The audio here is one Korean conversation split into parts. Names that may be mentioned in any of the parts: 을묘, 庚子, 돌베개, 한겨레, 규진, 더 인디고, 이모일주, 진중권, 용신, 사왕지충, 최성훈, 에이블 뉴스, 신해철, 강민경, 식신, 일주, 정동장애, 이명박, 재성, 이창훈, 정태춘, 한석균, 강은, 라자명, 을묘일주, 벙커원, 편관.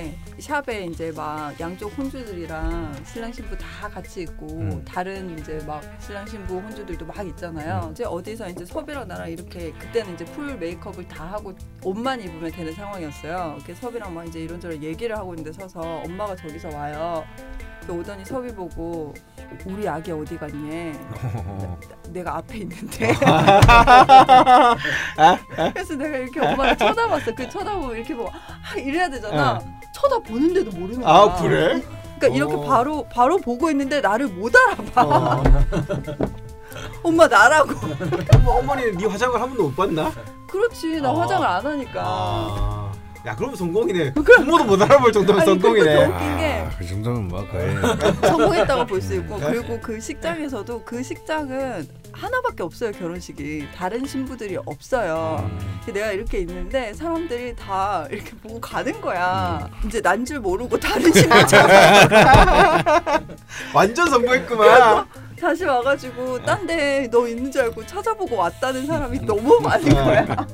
있는데 샵에 이제 막 양쪽 혼주들이랑 신랑 신부 다 같이 있고 다른 이제 막 신랑 신부 혼주들도 막 있잖아요. 이제 어디서 이제 섭이랑 나랑 이렇게 그때는 이제 풀 메이크업을 다 하고 옷만 입으면 되는 상황이었어요. 이렇게 섭이랑 막 이제 이런저런 얘기를 하고 있는데 서서 엄마가 저기서 와요. 오더니 섭이 보고 우리 아기 어디 갔니? 내가 앞에 있는데. 그래서 내가 이렇게 엄마를 쳐다봤어. 그 쳐다보면 이렇게 보고 아, 이래야 되잖아. 쳐다보는데도 모르는 거야. 아 그래? 그러니까 이렇게 바로 보고 있는데 나를 못 알아봐. 엄마 나라고. 뭐, 어머니 네 화장을 한 번도 못 봤나? 그렇지 나 화장을 안 하니까. 야 그럼 성공이네. 부모도 못 알아볼 정도면 성공이네. 웃긴 게 그 정도면 뭐 거의 성공했다고 볼 수 있고 그리고 그 식장에서도 그 식장은 하나밖에 없어요 결혼식이. 다른 신부들이 없어요. 내가 이렇게 있는데 사람들이 다 이렇게 보고 가는 거야. 이제 난 줄 모르고 다른 신부 찾아가. 완전 성공했구만. 다시 와가지고 딴 데 너 있는 줄 알고 찾아보고 왔다는 사람이 너무 많은 거야.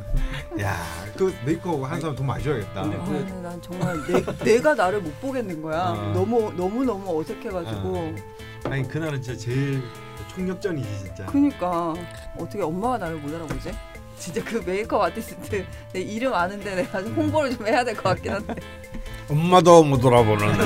야, 그 메이크업 한 사람 돈 많이 줘야겠다. 아니, 난 정말 내가 나를 못 보겠는 거야. 너무 어색해가지고. 아니 그날은 진짜 제일 총력전이지 진짜. 그니까 어떻게 엄마가 나를 못 알아보지? 진짜 그 메이크업 아티스트 내 이름 아는데 내가 홍보를 좀 해야 될 것 같긴 한데. 엄마도 못 알아보는데.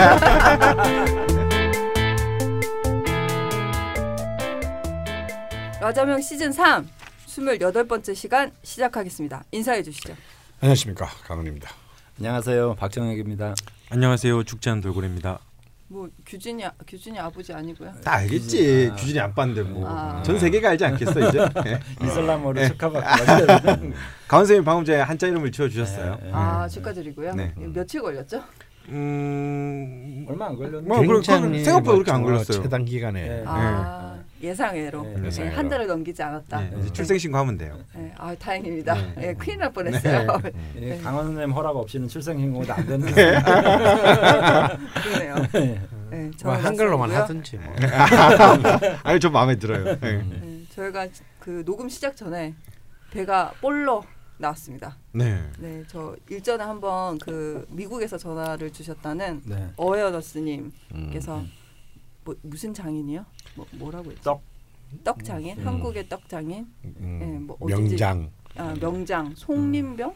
라자명 시즌 3 28번째 시간 시작하겠습니다. 인사해 주시죠. 안녕하십니까 강은입니다. 안녕하세요 박정혁입니다. 안녕하세요 죽지않은 돌고래입니다. 뭐 규진이 아버지 아니고요. 다 알겠지. 규진이 아빠인데 뭐 전 세계가 알지 않겠어 이제. 이슬람어로 축하받고. 강은 선생님 방금 전에 한자 이름을 지어 주셨어요. 아 축하드리고요. 네. 며칠 걸렸죠? 얼마 안 걸렸는데. 뭐 생각보다 그렇게 안 걸렸어요. 해당 기간에. 네. 예상외로 한 달을 넘기지 않았다. 네, 이제 출생신고 하면 돼요. 네, 아 다행입니다. 네. 네, 큰일 날 뻔했어요. 네. 네. 강원 선생님 허락 없이는 출생신고도 안 되는 거예요. 그러네요. 네, 뭐 한글로만 하든지 뭐. 아니 좀 마음에 들어요. 네. 네, 저희가 그 녹음 시작 전에 배가 볼록 나왔습니다. 네. 네, 저 일전에 한번 그 미국에서 전화를 주셨다는 네. 어웨어 스님께서 뭐 무슨 장인이요? 뭐라고 했죠? 떡 장인? 한국의 떡 장인? 네, 뭐 명장. 명장 송림병?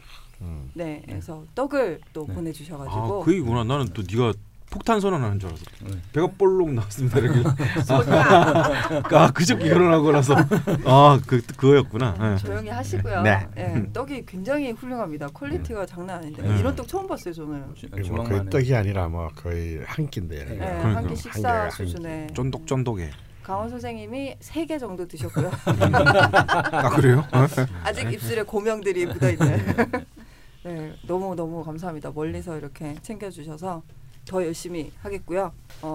네, 그래서 떡을 또 네. 보내주셔가지고. 아, 그 얘기구나. 나는 또 네가 폭탄 선언하는 줄 알았어. 네. 배가 볼록 나왔습니다. 이렇게. 아, 그저께 결혼하고 나서 아, 그거였구나. 네. 조용히 하시고요. 네. 네, 떡이 굉장히 훌륭합니다. 퀄리티가 장난 아닌데 이런 떡 처음 봤어요 저는. 뭐 거의 떡이 아니라 뭐 거의 한 끼인데. 네, 그러니까. 한 끼 식사 수준에. 쫀득쫀득해. 강원 선생님이 3개 정도 드셨고요. 아 그래요? 아직 입술에 고명들이 묻어있네. 네, 너무 감사합니다. 멀리서 이렇게 챙겨주셔서. 더 열심히 하겠고요.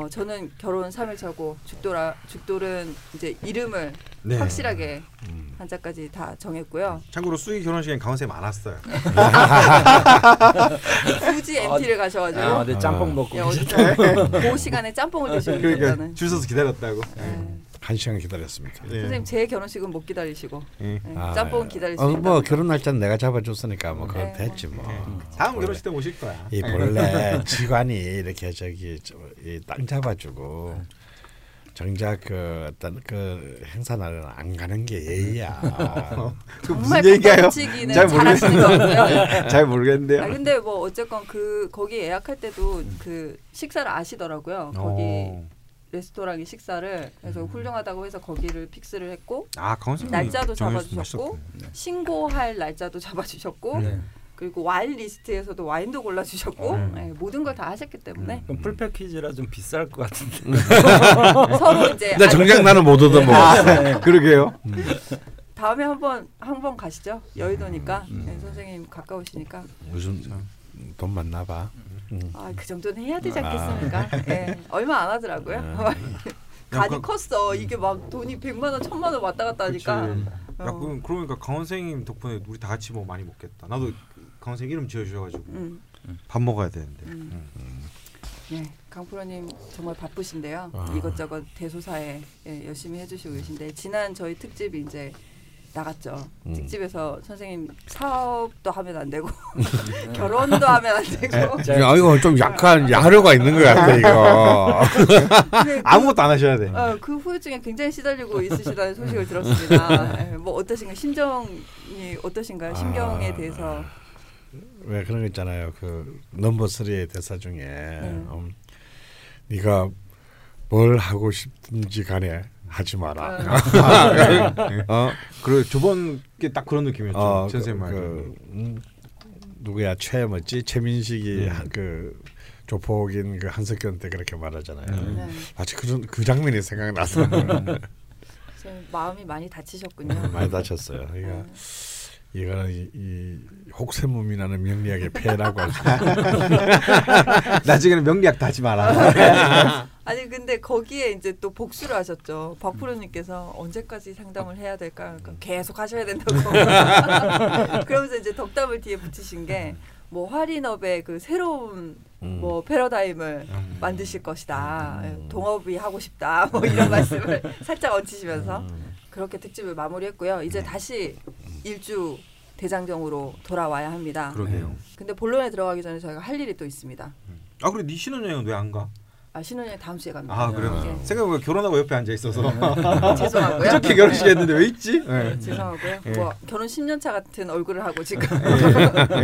저는 결혼 3일차고 죽돌은 이제 이름을 네. 확실하게 한자까지 다 정했고요. 참고로 수희 결혼식엔 강원쌤 안 왔어요. 굳이 MT를 가셔가지고. 아, 네, 짬뽕 먹고 계셨어요. 그 시간에 짬뽕을 드시고 그러니까 줄 서서 기다렸다고. 네. 1시간 기다렸습니다. 예. 선생님 제 결혼식은 못 기다리시고 예. 예. 짬뽕은 기다리시니까. 뭐 결혼 날짜는 내가 잡아줬으니까 뭐 그건 됐지 뭐. 다음 결혼식 때 오실 거야. 이 본래 직관이 이렇게 저기 땅 잡아주고 정작 그 어떤 그 행사 날은 안 가는 게 예의야. 그 무슨 얘기예요? 잘 모르겠는데요. 아, 근데 뭐 어쨌건 그 거기 예약할 때도 그 식사를 아시더라고요. 거기. 레스토랑이 식사를 그래서 훌륭하다고 해서 거기를 픽스를 했고 날짜도 잡아주셨고 신고할 날짜도 잡아주셨고 네. 그리고 와인 리스트에서도 와인도 골라주셨고 네, 모든 걸 다 하셨기 때문에 그럼 풀패키지라 좀 비쌀 것 같은데 서로 이제 정작 나는 못 얻어먹어. 그러게요. 다음에 한번 가시죠. 여의도니까 네, 선생님 가까우시니까 무슨 돈 많나 봐. 아, 그 정도는 해야 되지 않겠습니까? 예, 얼마 안 하더라고요. 간이 컸어. 이게 막 돈이 100만 원, 1000만 원 왔다 갔다 하니까. 그러니까 강원 선생님 덕분에 우리 다 같이 뭐 많이 먹겠다. 나도 강원 선생님 이름 지어주셔가지고 밥 먹어야 되는데. 네, 강 프로님 정말 바쁘신데요. 이것저것 대소사에 예, 열심히 해주시고 계신데 지난 저희 특집이 이제 나갔죠. 직집에서 선생님 사업도 하면 안 되고 결혼도 하면 안 되고. 아 이거 좀 약한 야하려가 있는 것 같아 이거. 아무것도 안 하셔야 돼. 그 후유증에 굉장히 시달리고 있으시다는 소식을 들었습니다. 뭐 어떠신가요? 심정이 어떠신가요? 심경에 대해서. 왜 그런 거 있잖아요. 그 넘버 3의 대사 중에 네가 뭘 하고 싶든지 간에 하지 마라. 그리고 저번 게 딱 그런 느낌이었죠. 선생님 말. 누구야 최민식이 그 조폭인 그 한석균 때 그렇게 말하잖아요. 마치 그 장면이 생각나서. 마음이 많이 다치셨군요. 많이 다쳤어요. 그러니까 이거는 이 혹세무민하는 명리학의 폐라고 하죠. 나중에는 명리학 다지 마라. 아니 근데 거기에 이제 또 복수를 하셨죠. 박프로님께서 언제까지 상담을 해야 될까? 그러니까 계속 하셔야 된다고. 그러면서 이제 덕담을 뒤에 붙이신 게 뭐 활인업의 그 새로운 뭐 패러다임을 만드실 것이다. 동업이 하고 싶다. 뭐 이런 말씀을 살짝 얹히시면서 그렇게 특집을 마무리했고요. 이제 다시 일주 대장정으로 돌아와야 합니다. 그러게요. 근데 본론에 들어가기 전에 저희가 할 일이 또 있습니다. 아 그래 네 신혼여행은 왜 안 가? 아 신혼여행 다음 주에 갑니다. 아 그래요? 네. 생각해보니까 결혼하고 옆에 앉아 있어서 죄송하고요. 그렇게 결혼식 했는데 왜 있지? 네, 죄송하고요. 뭐 결혼 10년 차 같은 얼굴을 하고 지금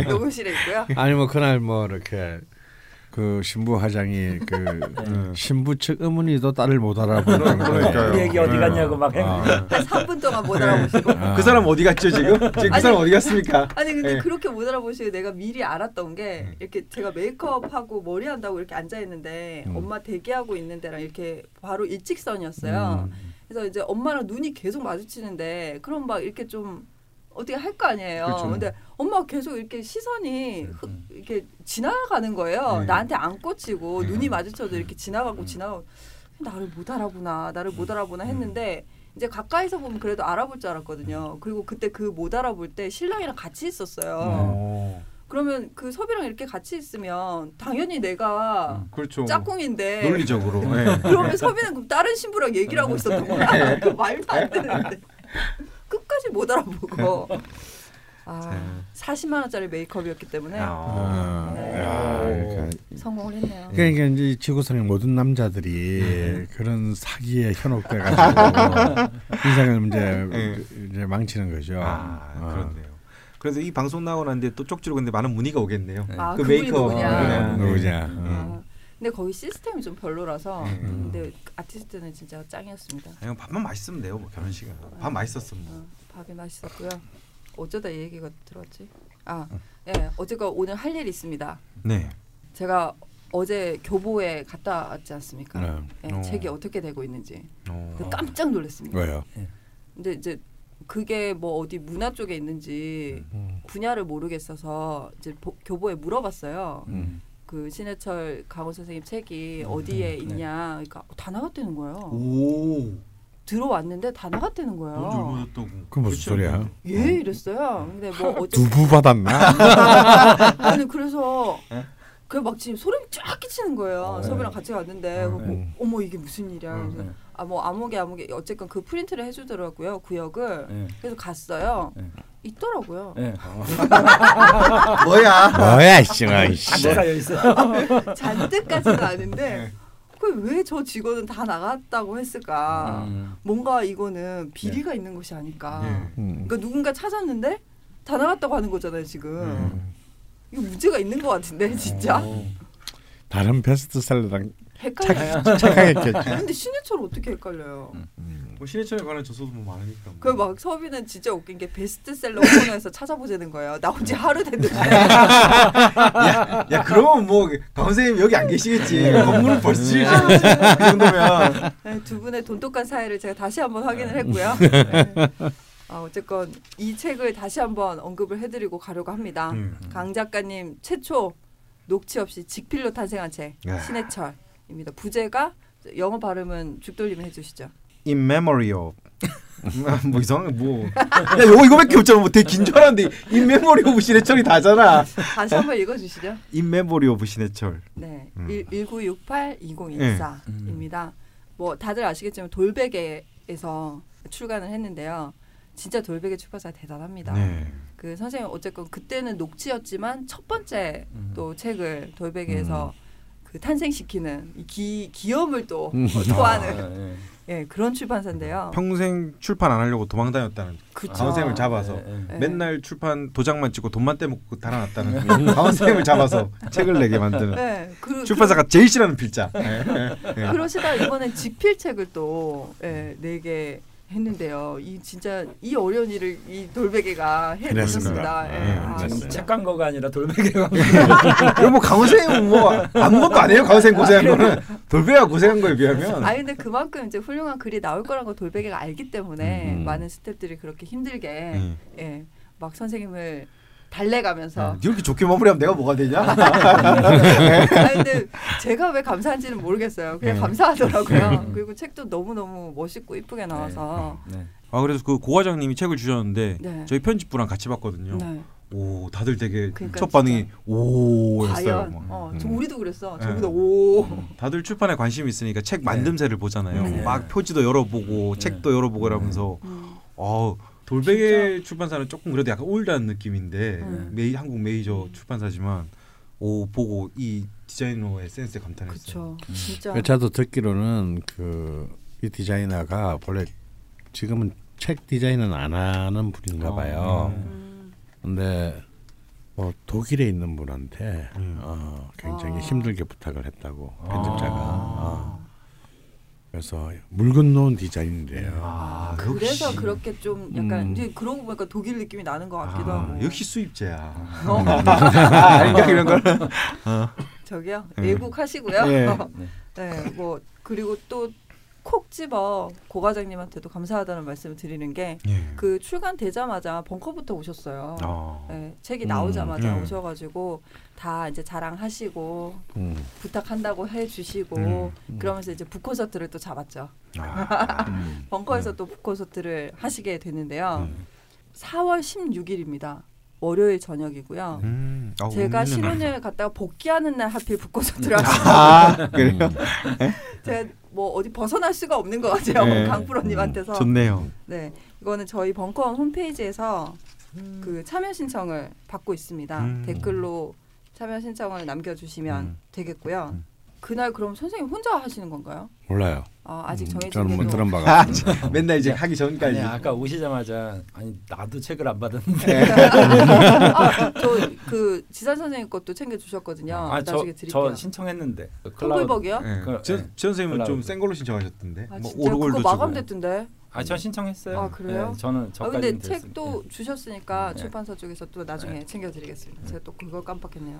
녹음실에 있고요. 아니 뭐 그날 뭐 이렇게 그 신부 화장이 그 신부 측 어머니도 딸을 못 알아보는 거예요. 우리 애기 어디 갔냐고 막 한 3분 동안 못 알아보시고 그 사람 어디 갔죠 지금 그 사람 어디 갔습니까? 아니 근데 그렇게 못 알아보시고 내가 미리 알았던 게 이렇게 제가 메이크업하고 머리 한다고 이렇게 앉아 있는데 엄마 대기하고 있는 데랑 이렇게 바로 일직선이었어요. 그래서 이제 엄마랑 눈이 계속 마주치는데 그럼 막 이렇게 좀 어떻게 할 거 아니에요. 그렇죠. 근데 엄마가 계속 이렇게 시선이 이렇게 지나가는 거예요. 나한테 안 꽂히고 눈이 마주쳐도 이렇게 지나가고 나를 못 알아보나 했는데 이제 가까이서 보면 그래도 알아볼 줄 알았거든요. 그리고 그때 그 못 알아볼 때 신랑이랑 같이 있었어요. 그러면 그 섭이랑 이렇게 같이 있으면 당연히 내가 그렇죠. 짝꿍인데 논리적으로 그러면 섭이는 그럼 다른 신부랑 얘기를 하고 있었던 거야. 말도 안 되는데 끝까지 못 알아보고. 아, 40만 원짜리 메이크업이었기 때문에 성공을 했네요. 그러니까 이제 지구상의 모든 남자들이 그런 사기에 현혹돼가지고 인생을 이제 망치는 거죠. 그렇네요. 그래서 이 방송 나오고 난데 또 쪽지로 근데 많은 문의가 오겠네요. 그 메이크업 누구냐. 근데 거기 시스템이 좀 별로라서 근데 아티스트는 진짜 짱이었습니다. 그냥 밥만 맛있으면 돼요. 뭐 결혼식은 밥 맛있었으면 뭐. 밥이 맛있었고요. 어쩌다 이 얘기가 들었지? 어제가 오늘 할 일이 있습니다. 네. 제가 어제 교보에 갔다 왔지 않습니까? 네. 책이 어떻게 되고 있는지 깜짝 놀랐습니다. 왜요? 근데 이제 그게 뭐 어디 문화 쪽에 있는지 분야를 모르겠어서 이제 교보에 물어봤어요. 그 신해철 강원 선생님 책이 어디에 있냐. 그러니까 다 나갔다는 거예요. 오. 들어왔는데 다 나갔다는 거예요. 그 무슨 소리야? 이랬어요. 근데 뭐 두부 받았나? 아니 그래서 그냥 막 지금 소름이 쫙 끼치는 거예요. 섭이랑 같이 갔는데 어머 이게 무슨 일이야. 그래서 뭐 아무개 어쨌건 그 프린트를 해주더라고요. 구역을. 그래서 갔어요. 있더라고요. 뭐야 이씨. 잔뜩까지는 아는데 왜 저 직원은 다 나갔다고 했을까? 뭔가 이거는 비리가 있는 것이 아닐까? 그러니까 누군가 찾았는데 다 나갔다고 하는 거잖아요 지금. 이거 문제가 있는 것 같은데 진짜. 다른 베스트셀러랑 착각했겠죠. 근데 신해철 어떻게 헷갈려요? 뭐 신해철에 관한 저서도 뭐 많으니까. 뭐. 그 막 섭이는 진짜 웃긴 게 베스트셀러 코너에서 찾아보자는 거예요. 나 혼자 하루 됐는데. 야 그러면 뭐 강 선생님 여기 안 계시겠지. 건물을 벌지. 그 정도면. 두 분의 돈독한 사이를 제가 다시 한번 확인을 했고요. 어쨌건 이 책을 다시 한번 언급을 해드리고 가려고 합니다. 강 작가님 최초. 녹취 없이 직필로 탄생한 책 신해철입니다. 부제가 영어 발음은 죽돌림이 해주시죠. In memory of 뭐 이상한 뭐야 이거밖에 없잖아. 뭐 되게 긴 줄 알았는데 In memory of 신해철이 다잖아. 다시 한번 읽어주시죠. In memory of 신해철. 네, 1968-2014입니다. 뭐 다들 아시겠지만 돌베개에서 출간을 했는데요. 진짜 돌베개 출판사 대단합니다. 네. 그 선생님 어쨌건 그때는 녹취였지만 첫 번째 또 책을 돌베개에서 그 탄생시키는 이 기염을 또 토하는 예, 그런 출판사인데요. 평생 출판 안 하려고 도망 다녔다는 강은쌤을 잡아서 맨날 출판 도장만 찍고 돈만 떼먹고 달아났다는 강은쌤을 잡아서 책을 내게 만드는 네, 출판사가 제일 싫어하는 필자. 그러시다 이번엔 직필책을 또 내게 했는데요. 이 진짜 이 어려운 일을 이 돌베개가 해냈습니다. 책간 거가 아니라 돌베개가. 이거 뭐 강은쌤 뭐 아무것도 아니에요. 강은쌤 고생한 거는 돌베개가 고생한 거에 비하면. 아 근데 그만큼 이제 훌륭한 글이 나올 거라고 돌베개가 알기 때문에 많은 스탭들이 그렇게 힘들게 예, 막 선생님을 달래가면서. 이렇게 좋게 마무리하면 내가 뭐가 되냐? 아 근데 제가 왜 감사한지는 모르겠어요. 그냥 감사하더라고요. 그리고 책도 너무너무 멋있고 이쁘게 나와서. 네. 아 그래서 그 고과장님이 책을 주셨는데 저희 편집부랑 같이 봤거든요. 오 다들 되게 그러니까 첫 반응이 오였어요. 저 우리도 그랬어. 저기도 오. 다들 출판에 관심이 있으니까 책 만듦새를 보잖아요. 막 표지도 열어보고 책도 열어보고 이러면서 돌베개 진짜? 출판사는 조금 그래도 약간 올드한 느낌인데 한국 메이저 출판사지만 보고 이 디자이너의 센스에 감탄했어요. 진짜. 저도 듣기로는 이 디자이너가 원래 지금은 책 디자인은 안 하는 분인가 봐요. 근데 뭐 독일에 있는 분한테 굉장히 힘들게 부탁을 했다고 편집자가. 그래서 물 건너온 디자인인데요. 그래서 그렇게 좀 약간 이제 그러고 보니까 독일 느낌이 나는 것 같기도 하고. 역시 수입제야. 이런 걸. 저기요 예국 하시고요. 네, 뭐 그리고 또 콕 집어 고 과장님한테도 감사하다는 말씀을 드리는 게 그 출간되자마자 벙커부터 오셨어요. 네, 책이 나오자마자 오셔가지고 다 이제 자랑하시고 부탁한다고 해주시고 그러면서 이제 북콘서트를 또 잡았죠. 벙커에서 또 북콘서트를 하시게 됐는데요. 4월 16일입니다. 월요일 저녁이고요. 제가 신혼여행을 갔다가 복귀하는 날 하필 북콘서트를 하셨어요. 그래요? 제가 뭐 어디 벗어날 수가 없는 것 같아요. 강프로님한테서. 좋네요. 네, 이거는 저희 벙커원 홈페이지에서 그 참여 신청을 받고 있습니다. 댓글로 참여 신청을 남겨주시면 되겠고요. 그날 그럼 선생님 혼자 하시는 건가요? 몰라요. 아직 정해진 게 못 들은 바가. 맨날 이제 하기 전까지. 아니, 아까 오시자마자 나도 책을 안 받았는데. 저 그 지산 선생님 것도 챙겨 주셨거든요. 나중에 드릴게요. 저 신청했는데. 콜블벅이요? 지산 선생님은 좀 센 걸로 신청하셨던데. 뭐 오르골도 그거 마감됐던데. 전 신청했어요. 그래요? 네, 저는 저까지는 근데 책도 주셨으니까 출판사 쪽에서 또 나중에 챙겨 드리겠습니다. 제가 또 그걸 깜빡했네요.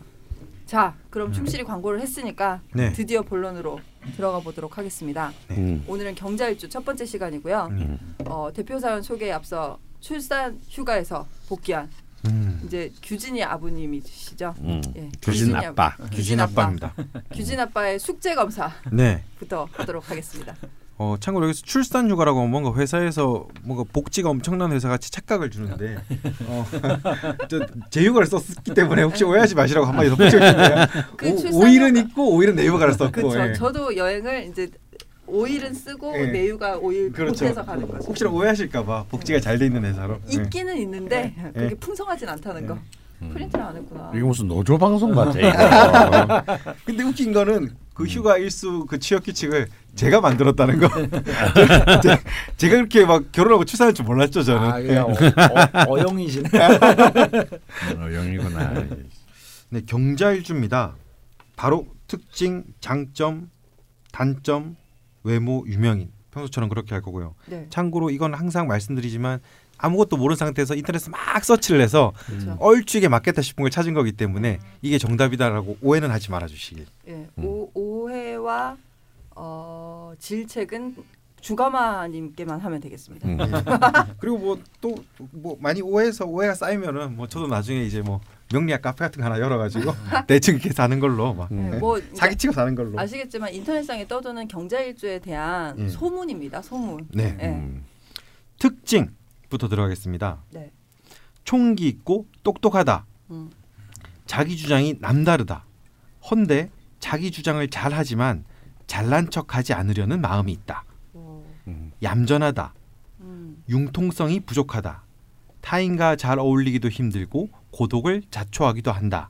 자, 그럼 충실히 광고를 했으니까 드디어 본론으로 들어가 보도록 하겠습니다. 오늘은 경자일주 첫 번째 시간이고요. 대표 사연 소개에 앞서 출산 휴가에서 복귀한 이제 규진이 아버님이시죠? 규진 아빠. 규진 아빠입니다. 규진 아빠의 숙제 검사부터 하도록 하겠습니다. 참고로 여기서 출산 휴가라고 뭔가 회사에서 뭔가 복지가 엄청난 회사 같이 착각을 주는데 제 휴가를 썼기 때문에 혹시 오해하지 마시라고 한마디 덧붙여주세요. 5일은 있고 5일은 내 휴가를 썼고. 그렇죠. 저도 여행을 이제 5일은 쓰고 내 휴가 5일 보태서 가는 거죠. 혹시나 오해하실까 봐 복지가 잘 돼 있는 회사로. 있기는 있는데 그게 풍성하진 않다는 거. 프린트를 안 했구나. 이게 무슨 노조 방송 같아. 근데 웃긴 거는 그 휴가 일수 그 취업 규칙을 제가 만들었다는 거. 제가 그렇게 막 결혼하고 출산할 줄 몰랐죠 저는. 어영이시네. 어영이구나. 네, 경자일주입니다. 바로 특징, 장점, 단점, 외모, 유명인. 평소처럼 그렇게 할 거고요. 참고로 이건 항상 말씀드리지만 아무것도 모르는 상태에서 인터넷에서 막 서치를 해서 얼추게 맞겠다 싶은 걸 찾은 거기 때문에 이게 정답이다라고 오해는 하지 말아주시길. 오해와 질책은 주가마님께만 하면 되겠습니다. 그리고 뭐 또 뭐 많이 오해해서 오해가 쌓이면은 뭐 저도 나중에 이제 뭐 명리학 카페 같은 거 하나 열어가지고 대충 이렇게 사는 걸로 막 뭐 사기치고 사는 걸로. 아시겠지만 인터넷상에 떠도는 경자일주에 대한 소문입니다. 소문. 특징. 부터 들어가겠습니다. 총기 있고 똑똑하다. 자기 주장이 남다르다. 헌데 자기 주장을 잘하지만 잘난 척하지 않으려는 마음이 있다. 얌전하다. 융통성이 부족하다. 타인과 잘 어울리기도 힘들고 고독을 자초하기도 한다.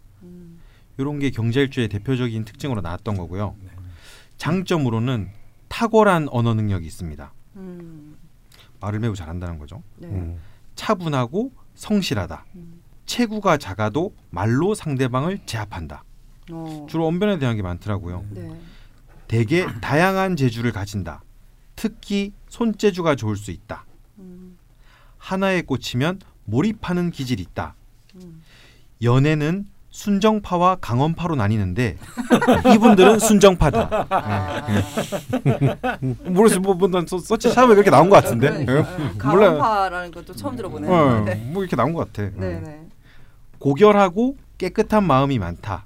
이런 게 경제일주의 대표적인 특징으로 나왔던 거고요. 장점으로는 탁월한 언어 능력이 있습니다. 말을 매우 잘한다는 거죠. 네. 차분하고 성실하다. 체구가 작아도 말로 상대방을 제압한다. 주로 언변에 대한 게 많더라고요. 네. 되게 다양한 재주를 가진다. 특히 손재주가 좋을 수 있다. 하나에 꽂히면 몰입하는 기질이 있다. 연애는 순정파와 강원파로 나뉘는데 이분들은 순정파다. 모르겠어요. 난 서치 사람이 그렇게 나온 것 같은데. 네. 강원파라는 것도 처음 들어보네. 네. 뭐 이렇게 나온 것 같아. 네. 고결하고 깨끗한 마음이 많다.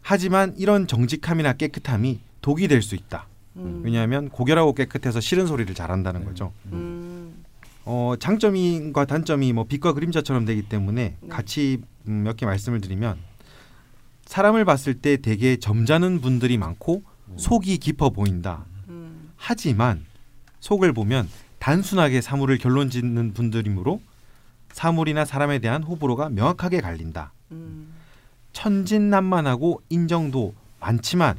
하지만 이런 정직함이나 깨끗함이 독이 될 수 있다. 왜냐하면 고결하고 깨끗해서 싫은 소리를 잘한다는 거죠. 장점과 단점이 뭐 빛과 그림자처럼 되기 때문에 같이 몇 개 말씀을 드리면, 사람을 봤을 때 되게 점잖은 분들이 많고 속이 깊어 보인다. 하지만 속을 보면 단순하게 사물을 결론짓는 분들이므로 사물이나 사람에 대한 호불호가 명확하게 갈린다. 천진난만하고 인정도 많지만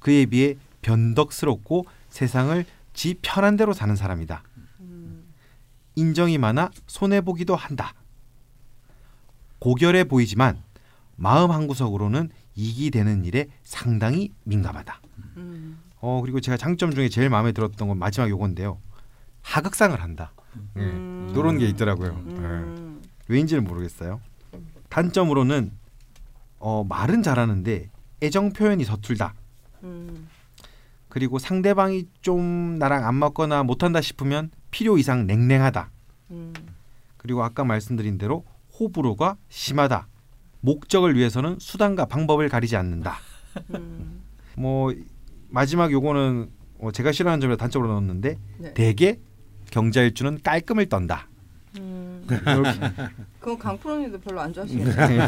그에 비해 변덕스럽고 세상을 지 편한 대로 사는 사람이다. 인정이 많아 손해보기도 한다. 고결해 보이지만 마음 한구석으로는 이익이 되는 일에 상당히 민감하다. 그리고 제가 장점 중에 제일 마음에 들었던 건 마지막 요건데요. 하극상을 한다. 이런 게 있더라고요. 왜인지는 모르겠어요. 단점으로는 말은 잘하는데 애정 표현이 서툴다. 그리고 상대방이 좀 나랑 안 맞거나 못한다 싶으면 필요 이상 냉랭하다. 그리고 아까 말씀드린 대로 호불호가 심하다. 목적을 위해서는 수단과 방법을 가리지 않는다. 뭐 마지막 요거는 제가 싫어하는 점에 단점으로 넣었는데, 네. 대개 경자일주는 깔끔을 떤다. 그건 강프로님도 별로 안 좋아하시겠네요.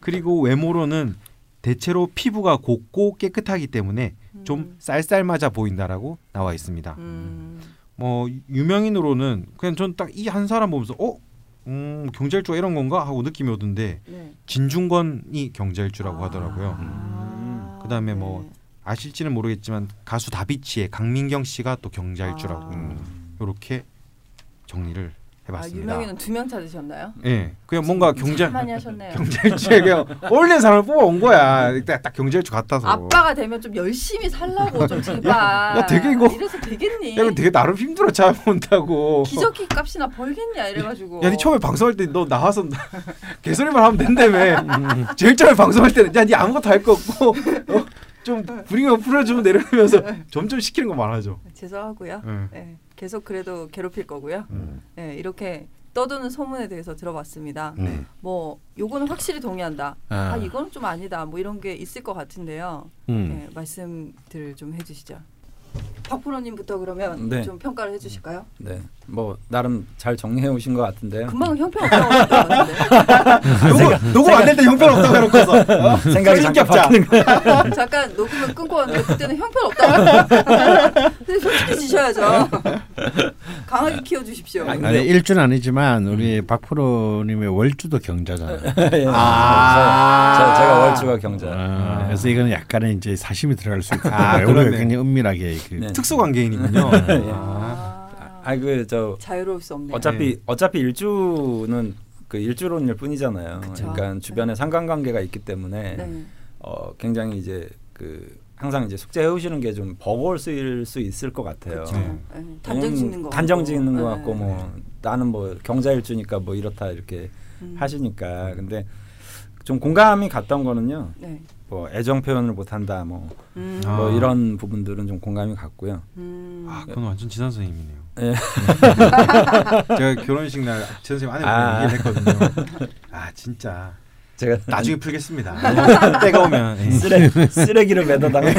그리고 외모로는 대체로 피부가 곱고 깨끗하기 때문에 좀 쌀쌀맞아 보인다라고 나와 있습니다. 뭐 유명인으로는 그냥 전 딱 이 한 사람 보면서 경자일주가 이런 건가 하고 느낌이 오던데, 네. 진중권이 경자일주라고 하더라고요. 그다음에 네. 뭐 아실지는 모르겠지만 가수 다비치의 강민경 씨가 또 경자일주라고 이렇게 정리를 해봤습니다. 유명인은 2명 찾으셨나요? 네, 그냥 뭔가 경자일주에 그냥 어울리는 사람을 뽑아온 거야. 딱 경자일주 같아서. 아빠가 되면 좀 열심히 살라고 좀 제발. 야, 되게 이거 이래서 되겠니? 야, 이거 되게 나름 힘들어 잡아온다고. 기저귀 값이나 벌겠냐 이래가지고. 야, 니 처음에 방송할 때 너 나와서 개소리만 하면 된다며. 제일 처음에 방송할 때는 야, 니 아무것도 할 거 없고 좀 분위기만 풀어주면 내려가면서 점점 시키는 거 많아져. 죄송하고요. 네. 계속 그래도 괴롭힐 거고요. 네, 이렇게 떠도는 소문에 대해서 들어봤습니다. 뭐 요거는 확실히 동의한다. 아 이거는 좀 아니다. 뭐 이런 게 있을 것 같은데요. 네, 말씀들 좀 해주시죠. 박프로님부터 그러면 네. 좀 평가를 해주실까요? 네, 뭐 나름 잘 정리해 오신 것 같은데요. 금방 형편 없다고 하는데. 녹음 안 될 때 형편 없다고 해놓고서 생각이 잠깐 녹음을 끊고 왔는데 그때는 형편 없다고. 솔직히 지셔야죠. 강하게 키워주십시오. 아니, 일주는 아니지만 우리 박프로님의 월주도 경자잖아요. 예, 제가 월주가 경자. 그래서 이거는 약간의 이제 사심이 들어갈 수 있다. 오늘 굉장히 은밀하게. 네. 특수 관계인이군요. 자유로울 수 없네. 어차피 일주는 그 일주론일 뿐이잖아요. 그쵸? 그러니까 주변에 네. 상관관계가 있기 때문에 네. 굉장히 이제 그 항상 이제 숙제해 오시는 게 좀 버거울 수 있을 것 같아요. 네. 단정 짓는 것 같고 네. 뭐 나는 뭐 경자일주니까 뭐 이렇다 이렇게 하시니까. 근데 좀 공감이 갔던 거는요. 네. 뭐 애정 표현을 못한다 뭐 이런 부분들은 좀 공감이 갔고요. 그건 완전 지산 선생님이네요. 네. 제가 결혼식 날 지산 선생님 아내분이 얘기했거든요. 진짜 제가 나중에 풀겠습니다. 때가 오면 쓰레기를 매달다가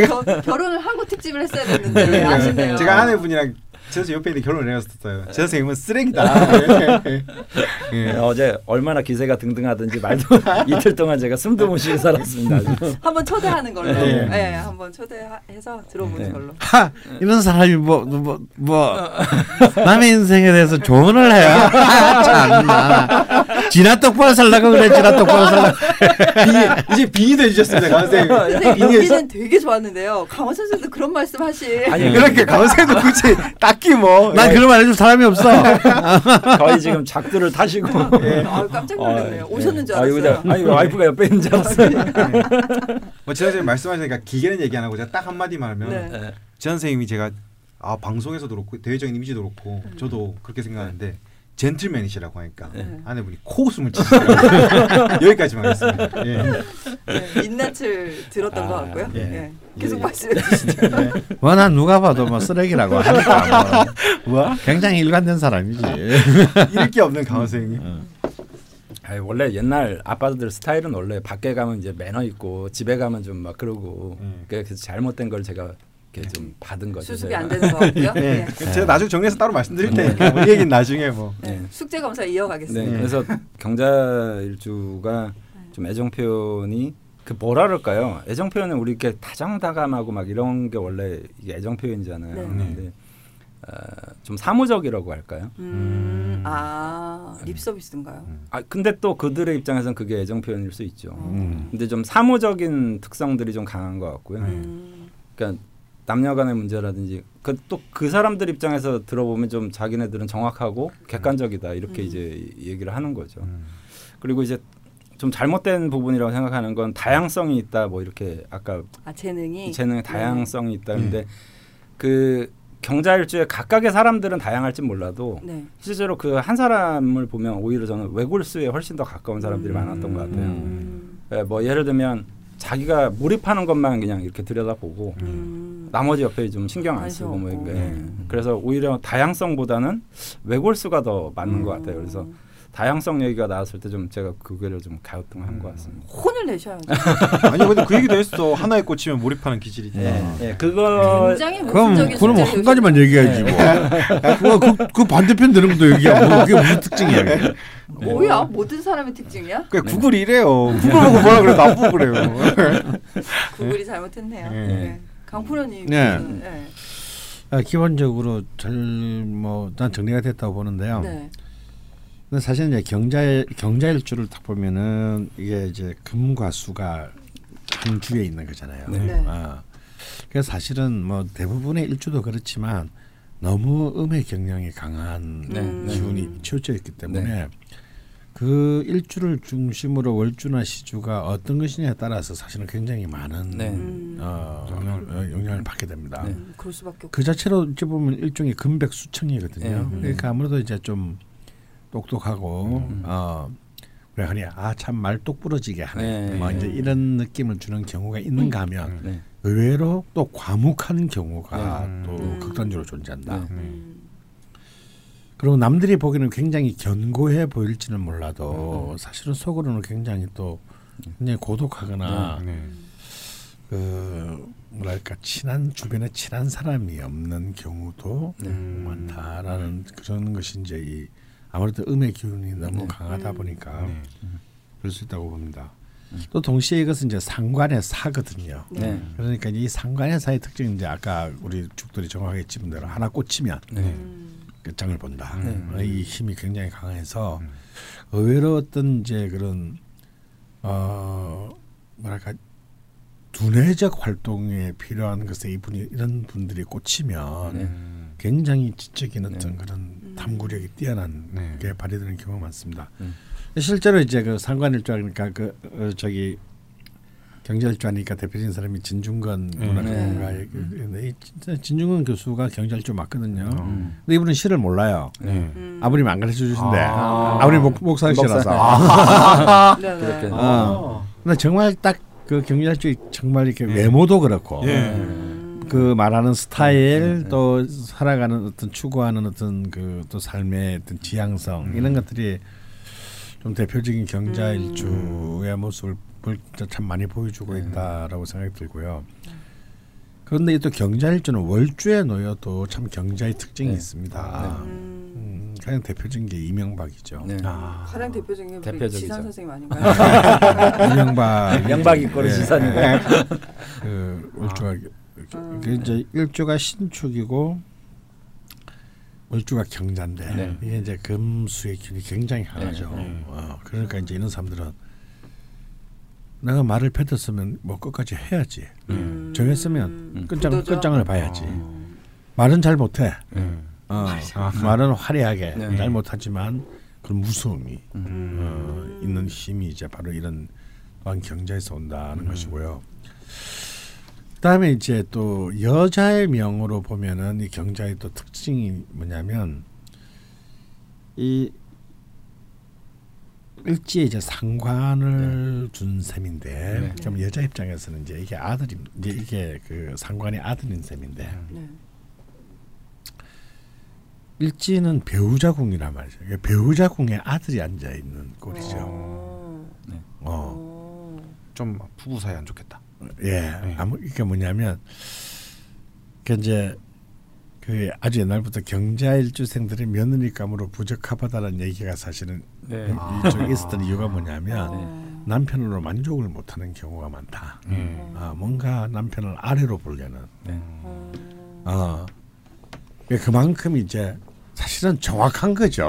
제가 결혼을 하고 특집을 했어야 했는데 아쉽네요. 제가 아내분이랑 제 선생 옆에 있는 결혼을 해갔었어요. 제 선생님은 쓰레기다. 예. 예. 어제 얼마나 기세가 등등하든지 말도 이틀 동안 제가 숨도 못 쉬고 살았습니다. 한번 초대하는 걸로. 예. 예. 한번 초대해서 들어보는 예. 걸로. 하! 이런 사람이 뭐 남의 인생에 대해서 조언을 해요. 참나. 지나 똑바로 살라고 그래. 지나 똑바로 살라고. 이제 빙이 되셨습니다. 강 선생님. 선생님 여기는 되게 좋았는데요. 강원 선생님도 그런 말씀 하시. 아니 그렇게 강원 선생님도 굳이 딱히 뭐. 난 예. 그런 말 해줄 사람이 없어. 거의 지금 작두를 타시고. 예. 아 깜짝 놀랐네요. 오셨는 줄 알았어요. 아니 와이프가 옆에 있는 줄 알았어요. 뭐 지 선생님 말씀하시니까 기계는 얘기 안 하고 제가 딱 한마디만 하면 네. 지 선생님이 제가 아 방송에서도 그렇고 대외적인 이미지도 그렇고 저도 그렇게 생각하는데 젠틀맨이시라고 하니까 네. 아내분이 코웃음을 치시네요. 여기까지만 하겠습니다. 예. 네, 민낯을 들었던 것 같고요. 예. 예. 계속 예. 말씀해 주시죠. 예. 뭐 난 누가 봐도 뭐 쓰레기라고 하니까 뭐 굉장히 일관된 사람이지. 이럴 게 없는 강원 선생님. 아니, 원래 옛날 아빠들 스타일은 원래 밖에 가면 이제 매너 있고 집에 가면 좀 막 그러고 그래서 잘못된 걸 제가 이렇게 좀 받은 거죠. 수습이 안 되는 거 같고요. 네. 네. 제가 나중에 정리해서 따로 말씀드릴 테니까 뭐 이 얘기는 나중에 뭐. 네. 숙제 검사 이어가겠습니다. 네. 그래서 경자일주가 좀 애정 표현이 그 뭐라 그럴까요? 애정 표현은 우리 이렇게 다정다감하고 막 이런 게 원래 이게 애정 표현이잖아요. 네. 근데 좀 사무적이라고 할까요? 아 립서비스인가요? 아 근데 또 그들의 입장에서는 그게 애정 표현일 수 있죠. 근데 좀 사무적인 특성들이 좀 강한 것 같고요. 그러니까 남녀간의 문제라든지 또 그 사람들 입장에서 들어보면 좀 자기네들은 정확하고 객관적이다 이렇게 이제 얘기를 하는 거죠. 그리고 이제 좀 잘못된 부분이라고 생각하는 건 다양성이 있다 뭐 이렇게 아까 재능의 다양성이 있다. 근데 그 경자일주에 각각의 사람들은 다양할진 몰라도 네. 실제로 그 한 사람을 보면 오히려 저는 외골수에 훨씬 더 가까운 사람들이 많았던 것 같아요. 네, 뭐 예를 들면 자기가 몰입하는 것만 그냥 이렇게 들여다보고 나머지 옆에 좀 신경 안 쓰고 뭐 이게 그래서 오히려 다양성보다는 외골수가 더 맞는 것 같아요. 그래서 다양성 얘기가 나왔을 때 좀 제가 그거를 좀 가우뚱한 것 같습니다. 혼을 내셔야죠. 아니 근데 그 얘기도 했어. 하나에 꽂히면 몰입하는 기질이다. 네, 그거 굉장히 모순적인 그럼 한 가지만 얘기하지 뭐. 그 반대편 되는 것도 얘기하고 뭐 그게 무슨 특징이야? 그게. 뭐야? 모든 사람의 특징이야? 그냥 구글이 이래요. 구글 보고 뭐라 그래? 나쁘고 그래요. 구글이 잘못했네요. 네. 강프로님. 네. 네. 아, 기본적으로 잘 뭐 난 정리가 됐다고 보는데요. 네. 근데 사실은 이제 경자일주를 딱 보면은 이게 이제 금과 수가 한 주에 있는 거잖아요. 네. 아, 그래서 사실은 뭐 대부분의 일주도 그렇지만 너무 음의 경향이 강한 기운이 치우쳐 있기 때문에 그 일주를 중심으로 월주나 시주가 어떤 것이냐에 따라서 사실은 굉장히 많은 영향을 받게 됩니다. 네. 그럴 수밖에 없고. 그 자체로 이제 보면 일종의 금백수청이거든요. 그러니까 아무래도 이제 좀 똑똑하고 그래 하니 아 참 말 똑부러지게 하네 뭐 이제 이런 느낌을 주는 경우가 있는가 하면 의외로 또 과묵한 경우가 또 극단적으로 존재한다. 그리고 남들이 보기에는 굉장히 견고해 보일지는 몰라도 사실은 속으로는 굉장히 또 굉장히 고독하거나 그 뭐랄까 친한 주변에 친한 사람이 없는 경우도 많다라는 그런 것이 이제 이 아무래도 음의 기운이 너무 강하다 보니까 그럴 수 있다고 봅니다. 또 동시에 이것은 이제 상관의 사거든요. 그러니까 이 상관의 사의 특징은 이제 아까 우리 죽들이 정확하게 짚은 대로 하나 꽂히면 그 장을 본다. 이 힘이 굉장히 강해서 의외로 어떤 이제 그런 뭐랄까 두뇌적 활동에 필요한 것에 이분이 이런 분들이 꽂히면 굉장히 지적인 어떤 그런 탐구력이 뛰어난 게 발휘되는 경우가 많습니다. 실제로 이제 그 상관일주 하니까 그 저기 경자일주 하니까 대표적인 사람이 진중건 문학평론가의 진중건 교수가 경자일주 맞거든요. 근데 이분은 시를 몰라요. 아버님 안 가르쳐 주신대. 아버님 목사시라서. 그렇게. 근데 정말 딱 그 경자일주 정말 이렇게 외모도 그렇고. 그 말하는 스타일 또 살아가는 어떤 추구하는 어떤 그 또 삶의 어떤 지향성 이런 것들이 좀 대표적인 경자일주의 모습을 참 많이 보여주고 있다라고 생각이 들고요. 그런데 또 경자일주는 월주에 놓여도 참 경자의 특징이 네. 있습니다. 네. 가장 대표적인 게 이명박이죠. 네. 아. 가장 대표적인 게 지산 선생님 아닌가요? 이명박. 이명박 이꼬리 지산인가요? 그 월주가 이제 일주가 신축이고 월주가 경자인데 네. 이게 이제 금수의 균이 굉장히 강하죠. 네. 네. 그러니까 이제 이런 사람들은 내가 말을 뱉었으면 뭐 끝까지 해야지. 정했으면 끝장을 봐야지. 말은 잘 못해. 말은 화려하게 네. 잘 못하지만 그 무서움이 있는 힘이 이제 바로 이런 왕 경자에서 온다는 것이고요. 그다음에 이제 또 여자의 명으로 보면은 이 경자의 또 특징이 뭐냐면 이 을지에 이제 상관을 네. 준 셈인데 네. 그럼 여자 입장에서는 이제 이게 아들이 이제 이게 그 상관의 아들인 셈인데 네. 을지는 배우자궁이란 말이죠. 그러니까 배우자궁에 아들이 앉아 있는 꼴이죠. 네. 좀 부부 사이 안 좋겠다. 예, 네. 이게 뭐냐면 그 이제 그 아주 옛날부터 경자일주생들이 며느리감으로 부적합하다는 얘기가 사실은 네. 이쪽에 있었던 이유가 뭐냐면 네. 남편으로 만족을 못하는 경우가 많다. 뭔가 남편을 아래로 보려는. 네. 그만큼 이제 사실은 정확한 거죠.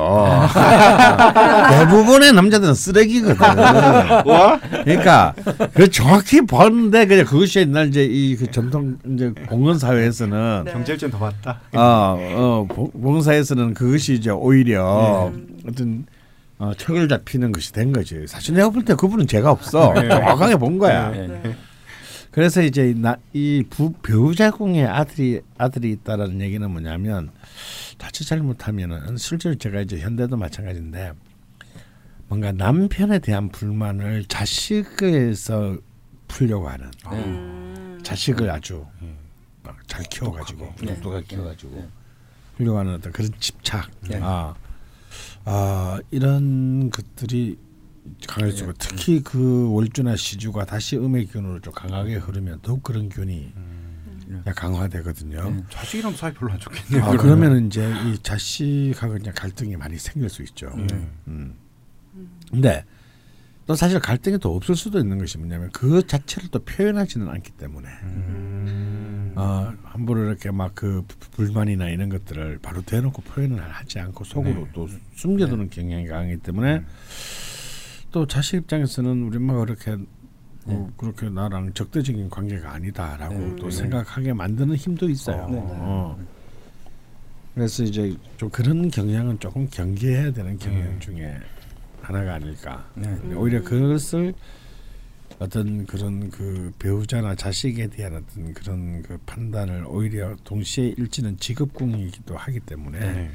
대부분의 남자들은 쓰레기거든. 그러니까 그 정확히 보는데 그냥 그것이 옛날 이제 이 그 전통 이제 봉건 사회에서는 네. 경제일주는 더 맞다. 봉사에서는 그것이 이제 오히려 어떤 척을 잡히는 것이 된 거지. 사실 내가 볼 때 그분은 죄가 없어. 정확하게 본 거야. 네. 그래서 이제 이 배우자궁에 아들이 있다라는 얘기는 뭐냐면 자칫 잘못하면은 실제로 제가 이제 현대도 마찬가지인데 뭔가 남편에 대한 불만을 자식에서 풀려고 하는 자식을 아주 잘 키워가지고 똑똑하게 키워가지고 풀려고 하는 어떤 그런 집착 이런 것들이 강할 수가 특히 그 월주나 시주가 다시 음의 기운으로 좀 강하게 흐르면 더욱 그런 기운이 강화되거든요. 자식이랑 사이 별로 안 좋겠네요. 그러면 이제 이 자식하고 그냥 갈등이 많이 생길 수 있죠. 근데 또 사실 갈등이 또 없을 수도 있는 것이 뭐냐면 그 자체를 또 표현하지는 않기 때문에 함부로 이렇게 막 그 불만이나 이런 것들을 바로 대놓고 표현을 하지 않고 속으로 또 숨겨두는 경향이 강하기 때문에. 또 자식 입장에서는 우리 엄마가 그렇게 그렇게 나랑 적대적인 관계가 아니다라고 또 생각하게 만드는 힘도 있어요. 그래서 이제 좀 그런 경향은 조금 경계해야 되는 경향 중에 하나가 아닐까. 오히려 그것을 어떤 그런 그 배우자나 자식에 대한 어떤 그런 그 판단을 오히려 동시에 일치는 직업궁이기도 하기 때문에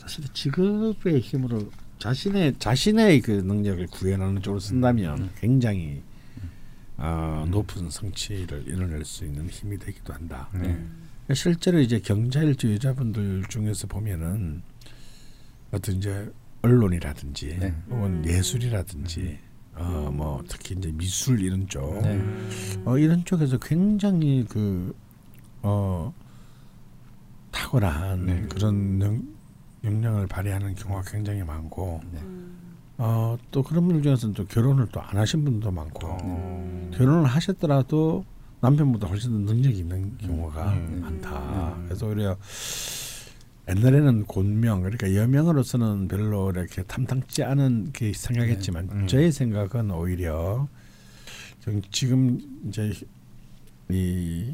사실 직업의 힘으로. 자신의 그 능력을 구현하는 쪽으로 쓴다면 굉장히 높은 성취를 이뤄낼 수 있는 힘이 되기도 한다. 실제로 이제 경자일주 여자분들 중에서 보면은 어떤 이제 언론이라든지 혹은 예술이라든지 뭐 특히 이제 미술 이런 쪽 이런 쪽에서 굉장히 그 탁월한 그런 역량을 발휘하는 경우가 굉장히 많고 또 그런 분들 중에서는 또 결혼을 또 안 하신 분도 많고 결혼을 하셨더라도 남편보다 훨씬 더 능력이 있는 경우가 많다. 그래서 오히려 옛날에는 곤명 그러니까 여명으로서는 별로 이렇게 탐탁지 않은 게 생각했지만 저의 생각은 오히려 지금 이제 이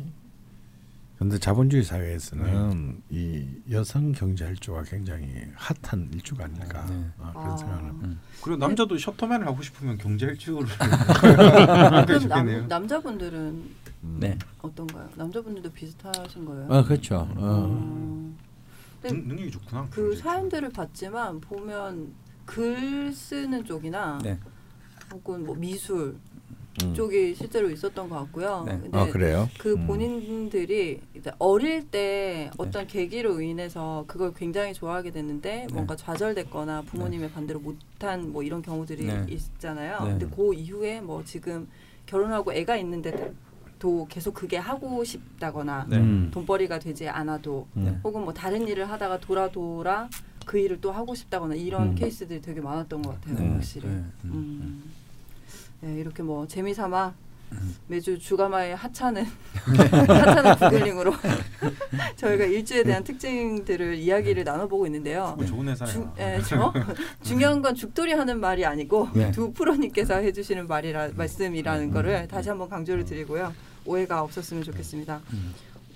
근데 자본주의 사회에서는 이 여성 경자일주가 굉장히 핫한 일주가 아닐까 그런 생각을 합니다. 그리고 남자도 셔터맨을 하고 싶으면 경자일주를 그럼 남자분들은 어떤가요? 남자분들도 비슷하신 거예요? 그렇죠. 능력이 좋구나. 그 사연들을 봤지만 보면 글 쓰는 쪽이나 혹은 뭐 미술 쪽이 실제로 있었던 것 같고요. 근데 그래요? 그 본인들이 이제 어릴 때 어떤 계기로 인해서 그걸 굉장히 좋아하게 됐는데 뭔가 좌절됐거나 부모님의 반대로 못한 뭐 이런 경우들이 있잖아요. 근데 그 이후에 뭐 지금 결혼하고 애가 있는데 도 계속 그게 하고 싶다거나 네. 돈벌이가 되지 않아도 혹은 뭐 다른 일을 하다가 돌아 그 일을 또 하고 싶다거나 이런 케이스들이 되게 많았던 것 같아요. 네. 확실히. 네. 네, 이렇게 뭐 재미삼아 매주 주가마의 하찮은 구글링으로 저희가 일주에 대한 특징들을 이야기를 나눠보고 있는데요. 좋은 회사예요. 중요한 건 죽돌이 하는 말이 아니고 네. 두 프로님께서 해주시는 말씀이라는 거를 다시 한번 강조를 드리고요. 오해가 없었으면 좋겠습니다.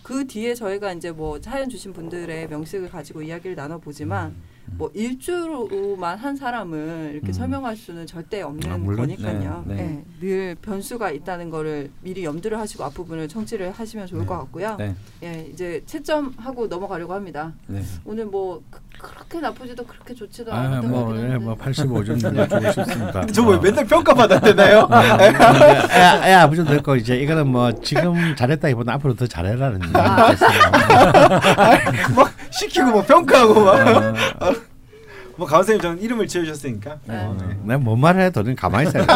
그 뒤에 저희가 이제 뭐 사연 주신 분들의 명식을 가지고 이야기를 나눠보지만 뭐 일주로만 한 사람을 이렇게 설명할 수는 절대 없는 거니까요. 네, 네. 네, 늘 변수가 있다는 거를 미리 염두를 하시고 앞부분을 청취를 하시면 좋을 것 같고요. 네. 네, 이제 채점하고 넘어가려고 합니다. 네. 오늘 뭐 그렇게 나쁘지도 그렇게 좋지도 않았던 것 같긴 한데. 뭐 85점 주고 싶습니다. 저 뭐 맨날 평가받았대나요? 야, 무조건 될 거 이제 이거는 뭐 지금 잘했다기보다 앞으로 더 잘해라는 얘기였어요. 막 시키고 뭐 평가하고 막. 뭐 강원 선생님 저는 이름을 지어주셨으니까. 난 뭔 말을 해도 너는 가만히 있어야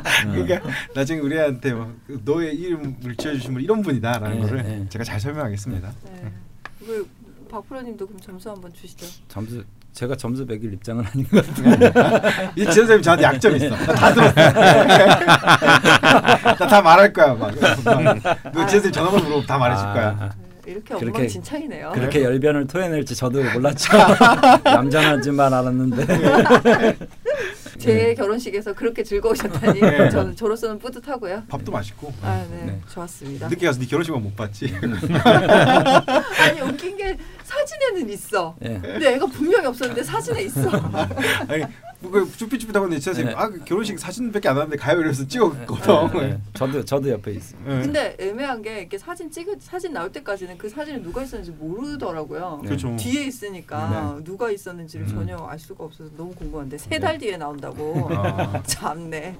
돼. 그러니까 나중에 우리한테 뭐 너의 이름을 지어주신 분 이런 분이다라는 거를 제가 잘 설명하겠습니다. 네. 그 박 프로님도 그럼 점수 한번 주시죠. 점수 제가 점수 매길 입장은 아닌 것 같아요. 이 지원 선생님 저한테 약점 있어. 나 다 들었어. 나 다 말할 거야 막. 너 지원 선생님 전화번호 물어보면 다 말해줄 거야. 이렇게 엉망진창이네요. 그렇게 열변을 토해낼지 저도 몰랐죠. 얌전하지만 알았는데. 제 결혼식에서 그렇게 즐거우셨다니 저는 저로서는 뿌듯하고요. 밥도 맛있고. 아, 네. 네. 좋았습니다. 늦게 가서 네 결혼식만 못 봤지. 아니 웃긴 게 사진에는 있어. 네. 근데 애가 분명히 없었는데 사진에 있어. 아니 그 쭈삣쭈삣하고 있는데 선생님 아 결혼식 사진밖에 안 하는데 가요 이래서 찍었거든. 네. 저도 옆에 있어. 근데 애매한 게 이렇게 사진 나올 때까지는 그 사진에 누가 있었는지 모르더라고요. 네. 그렇죠. 뒤에 있으니까 누가 있었는지를 전혀 알 수가 없어서 너무 궁금한데 세 달 뒤에 나온다고. 아. 참네.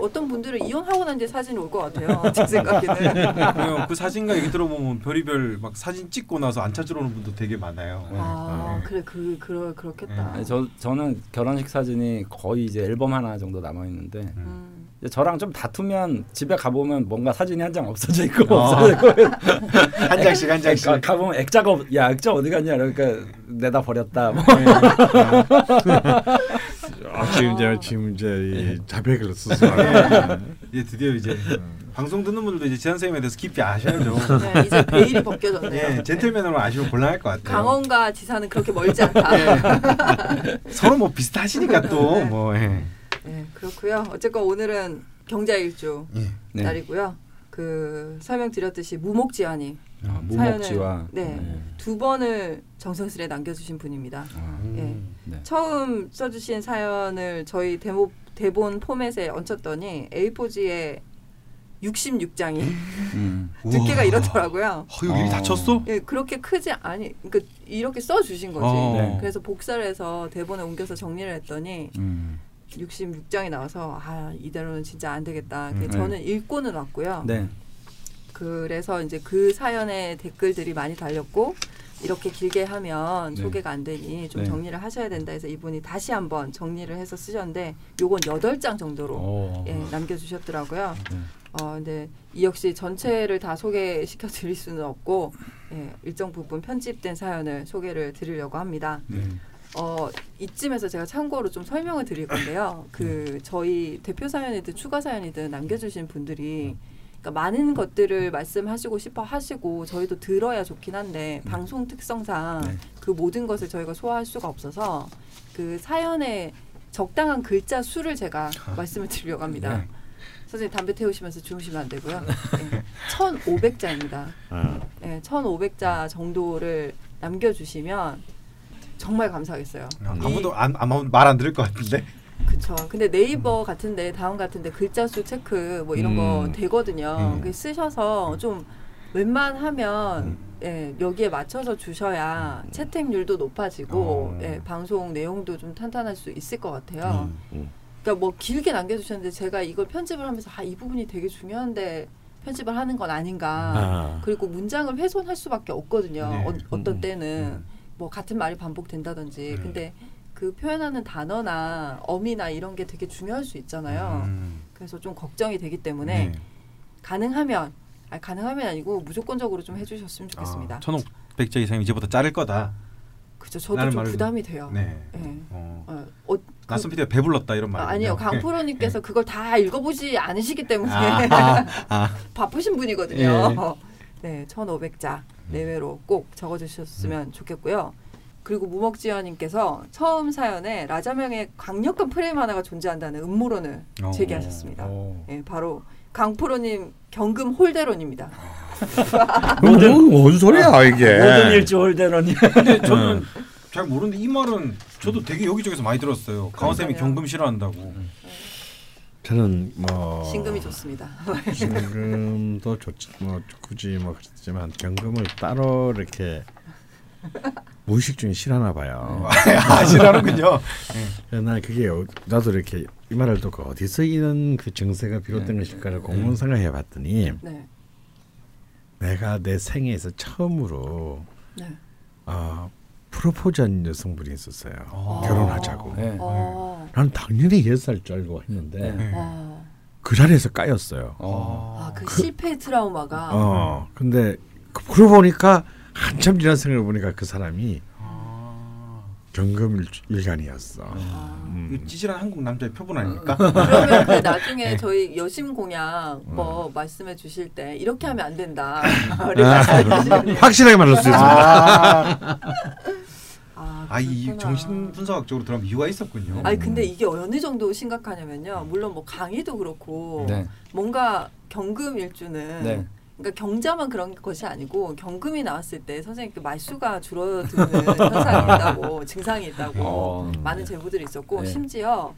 어떤 분들은 이혼하고 난 뒤에 사진이 올 것 같아요. 제 생각에는. 그 사진과 얘기 들어보면 별의별 막 사진 찍고 나서 안 찾으러 오는 분도 되게 많아요. 아 그래 그렇겠다. 네. 저는 결혼식 사진 거의 이제 앨범 하나 정도 남아 있는데 이제 저랑 좀 다투면 집에 가 보면 뭔가 사진이 한 장 없어져 있고 한 장씩 한 장씩 가 보면 액자가 야 액자 어디 갔냐 그러니까 내다 버렸다. 뭐. 지금 이제 자백을 쓰서 이제 드디어 이제 방송 듣는 분들도 이제 지한 선생님에 대해서 깊이 아셔야죠. 네, 이제 베일이 벗겨졌네요. 네, 젠틀맨으로 아시면 곤란할 것 같아요. 강원과 지사는 그렇게 멀지 않다. 네. 서로 뭐 비슷하시니까 또 뭐. 네. 네, 그렇고요. 어쨌건 오늘은 경자일주 날이고요. 그 설명드렸듯이 무목지화님 사연을 두 번을 정성스레 남겨주신 분입니다. 처음 써주신 사연을 저희 대본 포맷에 얹혔더니 A4지에 66장이 두께가 이렇더라고요. 여기 다쳤어? 예, 그렇게 크지 아니, 그러니까 이렇게 써 주신 거지. 그래서 복사를 해서 대본에 옮겨서 정리를 했더니 66장이 나와서 아 이대로는 진짜 안 되겠다. 저는 읽고는 왔고요. 네. 그래서 이제 그 사연에 댓글들이 많이 달렸고 이렇게 길게 하면 소개가 안 되니 좀 정리를 하셔야 된다 해서 이분이 다시 한번 정리를 해서 쓰셨는데 요건 8장 정도로 남겨주셨더라고요. 근데 이 역시 전체를 다 소개시켜 드릴 수는 없고 일정 부분 편집된 사연을 소개를 드리려고 합니다. 이쯤에서 제가 참고로 좀 설명을 드릴 건데요. 그 저희 대표 사연이든 추가 사연이든 남겨주신 분들이 그러니까 많은 것들을 말씀하시고 싶어 하시고 저희도 들어야 좋긴 한데 방송 특성상 그 모든 것을 저희가 소화할 수가 없어서 그 사연에 적당한 글자 수를 제가 말씀을 드리려고 합니다. 선생님 담배 태우시면서 주무시면 안 되고요. 1,500자입니다. 1,500자 정도를 남겨주시면 정말 감사하겠어요. 아무도 말 안 들을 것 같은데? 그렇죠. 근데 네이버 같은데 다운 같은데 글자 수 체크 뭐 이런 거 되거든요. 쓰셔서 좀 웬만하면 여기에 맞춰서 주셔야 채택률도 높아지고 방송 내용도 좀 탄탄할 수 있을 것 같아요. 그러니까 뭐 길게 남겨주셨는데 제가 이걸 편집을 하면서 아, 이 부분이 되게 중요한데 편집을 하는 건 아닌가. 그리고 문장을 훼손할 수밖에 없거든요. 어떤 때는 뭐 같은 말이 반복된다든지 근데 그 표현하는 단어나 어미나 이런 게 되게 중요할 수 있잖아요. 그래서 좀 걱정이 되기 때문에 가능하면 가능하면 아니고 무조건적으로 좀 해주셨으면 좋겠습니다. 1,500자 이상 이제부터 자를 거다. 그죠. 저도 좀 부담이 돼요. 네. 네. 낯선 PD가 배불렀다 이런 말이에요. 아니요. 강프로님께서 네. 그걸 다 읽어보지 않으시기 때문에 바쁘신 분이거든요. 네. 1,500자 내외로 꼭 적어주셨으면 좋겠고요. 그리고 무목지화님께서 처음 사연에 라자명의 강력한 프레임 하나가 존재한다는 음모론을 제기하셨습니다. 네, 바로 강프로님 경금 홀대론입니다. 뭔 소리야 이게? 모든 일주 홀대론이. 근데 저는 잘 모르는데 이 말은 저도 되게 여기저기서 많이 들었어요. 강원쌤이 경금 싫어한다고. 저는 뭐 신금이 좋습니다. 신금도 좋지 뭐 굳이 뭐 그렇지만 경금을 따로 이렇게 무의식 중에 싫어하나 봐요. 아, 싫어하는군요. 난 그게 나도 이렇게 이 말을 듣고 어디서 이런 그 증세가 비롯된 것일까를 공론상을 해봤더니 내가 내 생애에서 처음으로 프로포즈한 여성분이 있었어요. 결혼하자고. 나는 당연히 10살 줄 알고 했는데 그 자리에서 까였어요. 그 실패 트라우마가. 근데 그러고 보니까 한참 지난 생각을 보니까 그 사람이 경금 일간이었어. 찌질한 한국 남자의 표본 아닙니까? 그러면 그 나중에 저희 여심 공약 뭐 말씀해 주실 때 이렇게 하면 안 된다. 확실하게 말할 수 있습니다. 이 정신 분석학적으로 들어가면 이유가 있었군요. 아니 근데 이게 어느 정도 심각하냐면요. 물론 뭐 강의도 그렇고 뭔가 경금 일주는 그러니까 경자만 그런 것이 아니고 경금이 나왔을 때 선생님께 말수가 줄어드는 현상이 있다고 증상이 있다고 많은 제보들이 있었고 심지어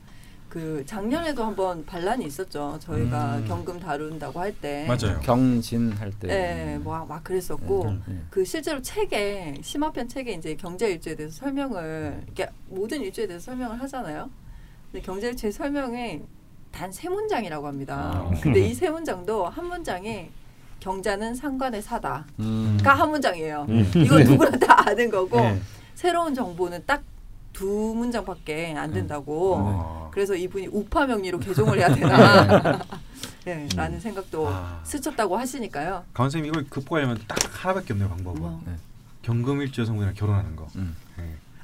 그 작년에도 한번 반란이 있었죠. 저희가 경금 다룬다고 할 때 맞아요. 경진 할 때 네, 뭐 막 그랬었고 그 실제로 책에 심화편 책에 이제 경자 일주에 대해서 설명을 이렇게 모든 일주에 대해서 설명을 하잖아요. 근데 경자 일주의 설명에 단 3문장이라고 합니다. 근데 이 3문장도 한 문장이 경자는 상관의 사다가 한 문장이에요. 이건 누구나 다 아는 거고 새로운 정보는 딱 2문장밖에 안 된다고. 그래서 이분이 우파 명리로 개종을 해야 되나 라는 생각도 스쳤다고 하시니까요. 강원 선생님 이걸 극복하려면 딱 하나밖에 없네요. 방법은. 경금일주 여성분이랑 결혼하는 거.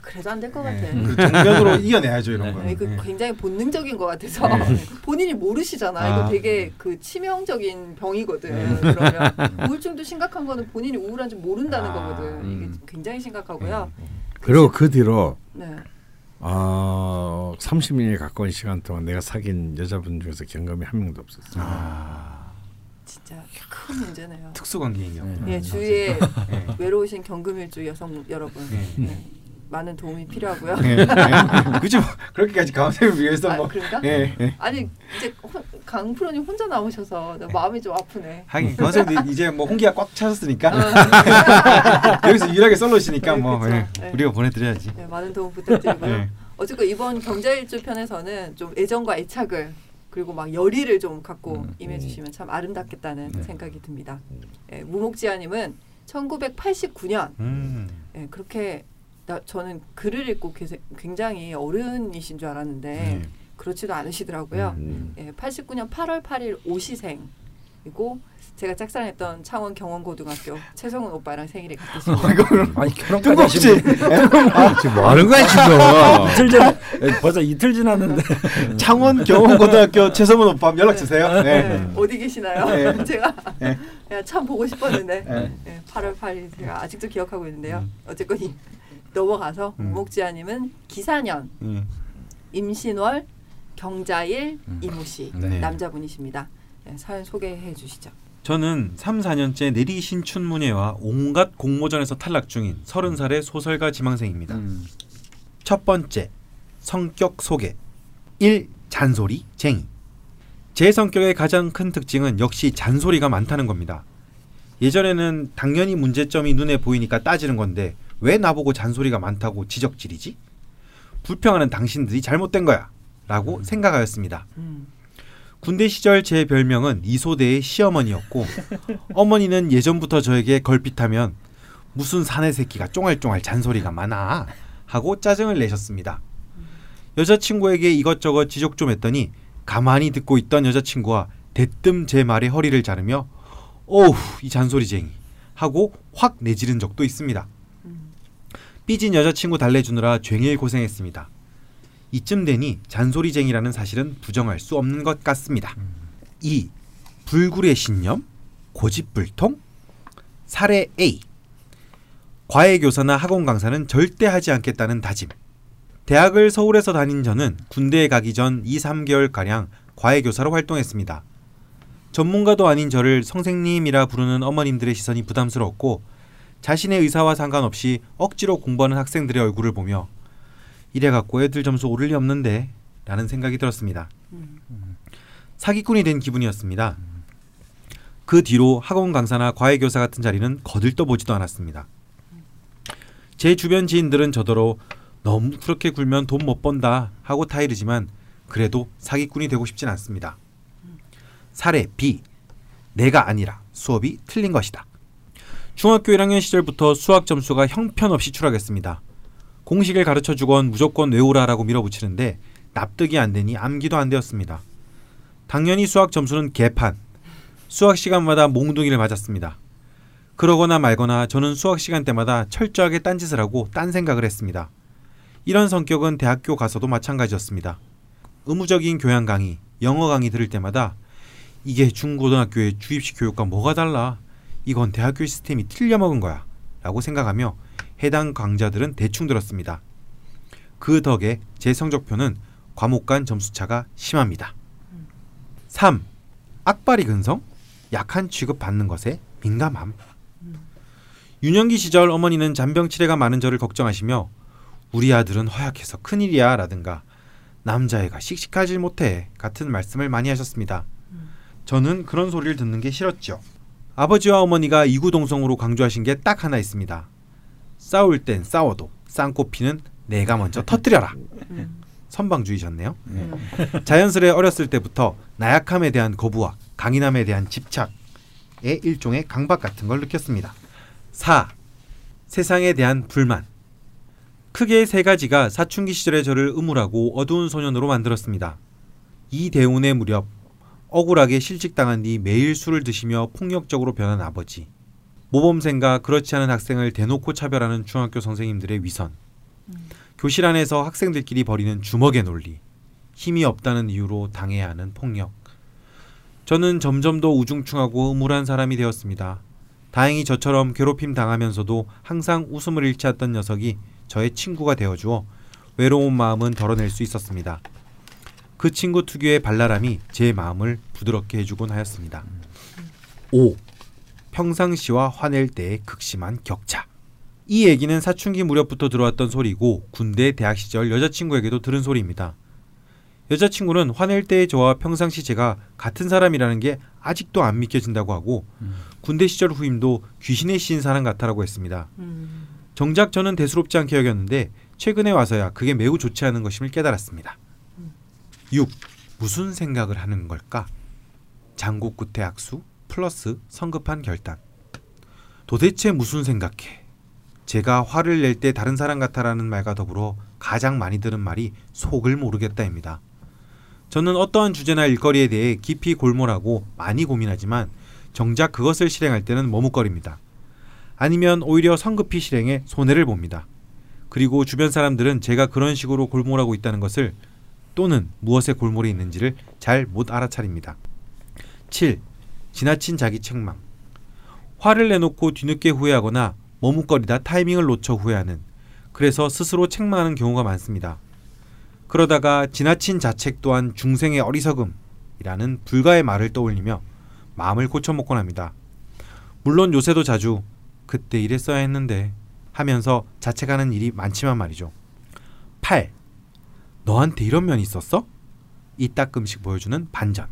그래도 안 될 것 같아. 정면으로 이겨내야죠 이런 거. 이거 굉장히 본능적인 것 같아서 본인이 모르시잖아. 이거 되게 그 치명적인 병이거든. 그러면 우울증도 심각한 거는 본인이 우울한지 모른다는 거거든. 이게 굉장히 심각하고요. 그리고 그 뒤로 30년에 가까운 시간 동안 내가 사귄 여자분 중에서 경험이 한 명도 없었어요. 진짜 큰 문제네요. 특수관계인요. 주위에 외로우신 경금일주 여성 여러분. 많은 도움이 필요하고요. 그렇죠. 그렇게까지 강쌤을 위해서 뭐. 그런가? 아니 이제 강 프로님 혼자 나오셔서 나 마음이 좀 아프네. 하긴 강쌤도 이제 뭐 홍기가 꽉 차셨으니까 여기서 유일하게 솔로시니까 뭐 우리가 보내드려야지. 많은 도움 부탁드리고요. 어쨌건 이번 경자일주 편에서는 좀 애정과 애착을 그리고 막 열의를 좀 갖고 임해주시면 참 아름답겠다는 생각이 듭니다. 무목지아님은 1989년 그렇게. 저는 글을 읽고 굉장히 어른이신 줄 알았는데 그렇지도 않으시더라고요. 89년 8월 8일 오시생이고 제가 짝사랑했던 창원 경원고등학교 최성훈 오빠랑 생일이 같으신 거예요. 아니 결혼까지 지금 뭐 하는 거야 지금. 벌써 이틀 지났는데 창원 경원고등학교 최성훈 오빠 연락 주세요. 어디 계시나요? 제가 참 보고 싶었는데 8월 8일 제가 아직도 기억하고 있는데요. 어쨌건 넘어가서 무목지아님은 기사년, 임신월, 경자일, 이모씨 남자분이십니다. 사연 소개해 주시죠. 저는 3-4년째 내리신춘문예와 온갖 공모전에서 탈락 중인 30살의 소설가 지망생입니다. 첫 번째, 성격 소개. 1. 잔소리, 쟁이. 제 성격의 가장 큰 특징은 역시 잔소리가 많다는 겁니다. 예전에는 당연히 문제점이 눈에 보이니까 따지는 건데 왜 나보고 잔소리가 많다고 지적질이지? 불평하는 당신들이 잘못된 거야 라고 생각하였습니다. 군대 시절 제 별명은 이소대의 시어머니였고 어머니는 예전부터 저에게 걸핏하면 무슨 사내 새끼가 쫑알쫑알 잔소리가 많아 하고 짜증을 내셨습니다. 여자친구에게 이것저것 지적 좀 했더니 가만히 듣고 있던 여자친구와 대뜸 제 말에 허리를 자르며 어우 이 잔소리쟁이 하고 확 내지른 적도 있습니다. 삐진 여자친구 달래주느라 죭일 고생했습니다. 이쯤 되니 잔소리쟁이라는 사실은 부정할 수 없는 것 같습니다. 2. 불굴의 신념? 고집불통? 사례 A. 과외교사나 학원 강사는 절대 하지 않겠다는 다짐. 대학을 서울에서 다닌 저는 군대에 가기 전 2-3개월가량 과외교사로 활동했습니다. 전문가도 아닌 저를 성생님이라 부르는 어머님들의 시선이 부담스러웠고, 자신의 의사와 상관없이 억지로 공부하는 학생들의 얼굴을 보며 이래갖고 애들 점수 오를 리 없는데 라는 생각이 들었습니다. 사기꾼이 된 기분이었습니다. 그 뒤로 학원 강사나 과외교사 같은 자리는 거들떠보지도 않았습니다. 제 주변 지인들은 저더러 너무 그렇게 굴면 돈 못 번다 하고 타이르지만 그래도 사기꾼이 되고 싶진 않습니다. 사례 B. 내가 아니라 수업이 틀린 것이다. 중학교 1학년 시절부터 수학 점수가 형편없이 추락했습니다. 공식을 가르쳐주건 무조건 외우라라고 밀어붙이는데 납득이 안 되니 암기도 안 되었습니다. 당연히 수학 점수는 개판. 수학 시간마다 몽둥이를 맞았습니다. 그러거나 말거나 저는 수학 시간 때마다 철저하게 딴짓을 하고 딴 생각을 했습니다. 이런 성격은 대학교 가서도 마찬가지였습니다. 의무적인 교양 강의, 영어 강의 들을 때마다 이게 중고등학교의 주입식 교육과 뭐가 달라? 이건 대학교 시스템이 틀려먹은 거야 라고 생각하며 해당 강좌들은 대충 들었습니다. 그 덕에 제 성적표는 과목 간 점수차가 심합니다. 3. 악바리 근성? 약한 취급받는 것에 민감함. 유년기 시절 어머니는 잔병치레가 많은 저를 걱정하시며 우리 아들은 허약해서 큰일이야 라든가 남자애가 씩씩하지 못해 같은 말씀을 많이 하셨습니다. 저는 그런 소리를 듣는 게 싫었죠. 아버지와 어머니가 이구동성으로 강조하신 게 딱 하나 있습니다. 싸울 땐 싸워도 쌍코피는 내가 먼저 터뜨려라. 선방주의셨네요. 자연스레 어렸을 때부터 나약함에 대한 거부와 강인함에 대한 집착의 일종의 강박 같은 걸 느꼈습니다. 4. 세상에 대한 불만. 크게 세 가지가 사춘기 시절의 저를 음울하고 어두운 소년으로 만들었습니다. 이대운의 무렵 억울하게 실직당한 뒤 매일 술을 드시며 폭력적으로 변한 아버지, 모범생과 그렇지 않은 학생을 대놓고 차별하는 중학교 선생님들의 위선, 교실 안에서 학생들끼리 벌이는 주먹의 논리, 힘이 없다는 이유로 당해야 하는 폭력. 저는 점점 더 우중충하고 음울한 사람이 되었습니다. 다행히 저처럼 괴롭힘 당하면서도 항상 웃음을 잃지 않던 녀석이 저의 친구가 되어주어 외로운 마음은 덜어낼 수 있었습니다. 그 친구 특유의 발랄함이 제 마음을 부드럽게 해주곤 하였습니다. 5. 평상시와 화낼 때의 극심한 격차. 이 얘기는 사춘기 무렵부터 들어왔던 소리고 군대 대학 시절 여자친구에게도 들은 소리입니다. 여자친구는 화낼 때의 저와 평상시 제가 같은 사람이라는 게 아직도 안 믿겨진다고 하고 군대 시절 후임도 귀신에 씌인 사람 같다라고 했습니다. 정작 저는 대수롭지 않게 여겼는데 최근에 와서야 그게 매우 좋지 않은 것임을 깨달았습니다. 6. 무슨 생각을 하는 걸까? 장고 끝의 악수 플러스 성급한 결단. 도대체 무슨 생각해? 제가 화를 낼 때 다른 사람 같아라는 말과 더불어 가장 많이 들은 말이 속을 모르겠다입니다. 저는 어떠한 주제나 일거리에 대해 깊이 골몰하고 많이 고민하지만 정작 그것을 실행할 때는 머뭇거립니다. 아니면 오히려 성급히 실행해 손해를 봅니다. 그리고 주변 사람들은 제가 그런 식으로 골몰하고 있다는 것을 또는 무엇에 골몰이 있는지를 잘 못 알아차립니다. 7. 지나친 자기 책망. 화를 내놓고 뒤늦게 후회하거나 머뭇거리다 타이밍을 놓쳐 후회하는, 그래서 스스로 책망하는 경우가 많습니다. 그러다가 지나친 자책 또한 중생의 어리석음이라는 불가의 말을 떠올리며 마음을 고쳐먹곤 합니다. 물론 요새도 자주 그때 이랬어야 했는데 하면서 자책하는 일이 많지만 말이죠. 8. 너한테 이런 면이 있었어? 이따끔씩 보여주는 반전.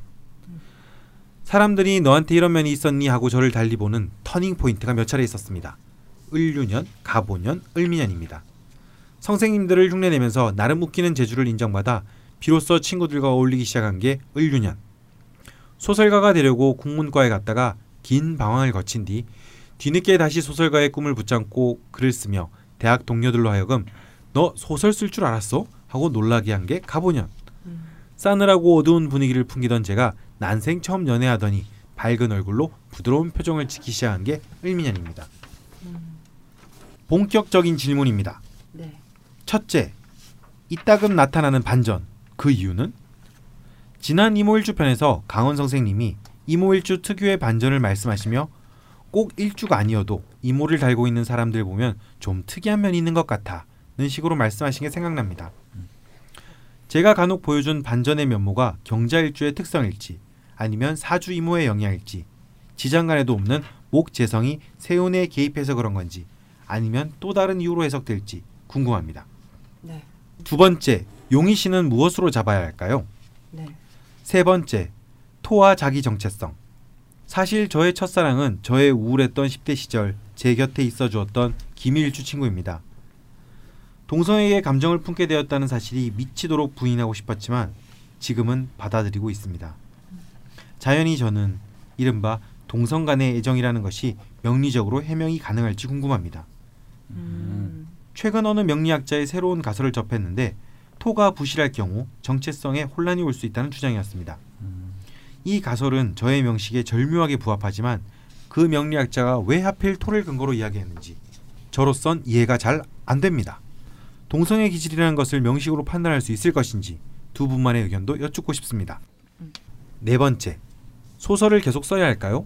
사람들이 너한테 이런 면이 있었니 하고 저를 달리 보는 터닝포인트가 몇 차례 있었습니다. 을유년, 가보년, 을미년입니다. 성생님들을 흉내내면서 나름 웃기는 재주를 인정받아 비로소 친구들과 어울리기 시작한 게 을유년. 소설가가 되려고 국문과에 갔다가 긴 방황을 거친 뒤 뒤늦게 다시 소설가의 꿈을 붙잡고 글을 쓰며 대학 동료들로 하여금 너 소설 쓸 줄 알았어? 하고 놀라게 한 게 가보년. 싸늘하고 어두운 분위기를 풍기던 제가 난생 처음 연애하더니 밝은 얼굴로 부드러운 표정을 지키셔야 한 게 을미년입니다. 본격적인 질문입니다. 네. 첫째, 이따금 나타나는 반전, 그 이유는? 지난 이모일주 편에서 강은 선생님이 이모일주 특유의 반전을 말씀하시며 꼭 일주가 아니어도 이모를 달고 있는 사람들 보면 좀 특이한 면이 있는 것 같다는 식으로 말씀하신 게 생각납니다. 제가 간혹 보여준 반전의 면모가 경자일주의 특성일지 아니면 사주 이모의 영향일지, 지장간에도 없는 목재성이 세운에 개입해서 그런 건지 아니면 또 다른 이유로 해석될지 궁금합니다. 네. 두 번째, 용의신은 무엇으로 잡아야 할까요? 네. 세 번째, 토와 자기 정체성. 사실 저의 첫사랑은 저의 우울했던 10대 시절 제 곁에 있어 주었던 김일주 친구입니다. 동성에게 감정을 품게 되었다는 사실이 미치도록 부인하고 싶었지만 지금은 받아들이고 있습니다. 자연히 저는 이른바 동성 간의 애정이라는 것이 명리적으로 해명이 가능할지 궁금합니다. 최근 어느 명리학자의 새로운 가설을 접했는데 토가 부실할 경우 정체성에 혼란이 올 수 있다는 주장이었습니다. 이 가설은 저의 명식에 절묘하게 부합하지만 그 명리학자가 왜 하필 토를 근거로 이야기했는지 저로선 이해가 잘 안됩니다. 동성의 기질이라는 것을 명식으로 판단할 수 있을 것인지 두 분만의 의견도 여쭙고 싶습니다. 네 번째, 소설을 계속 써야 할까요?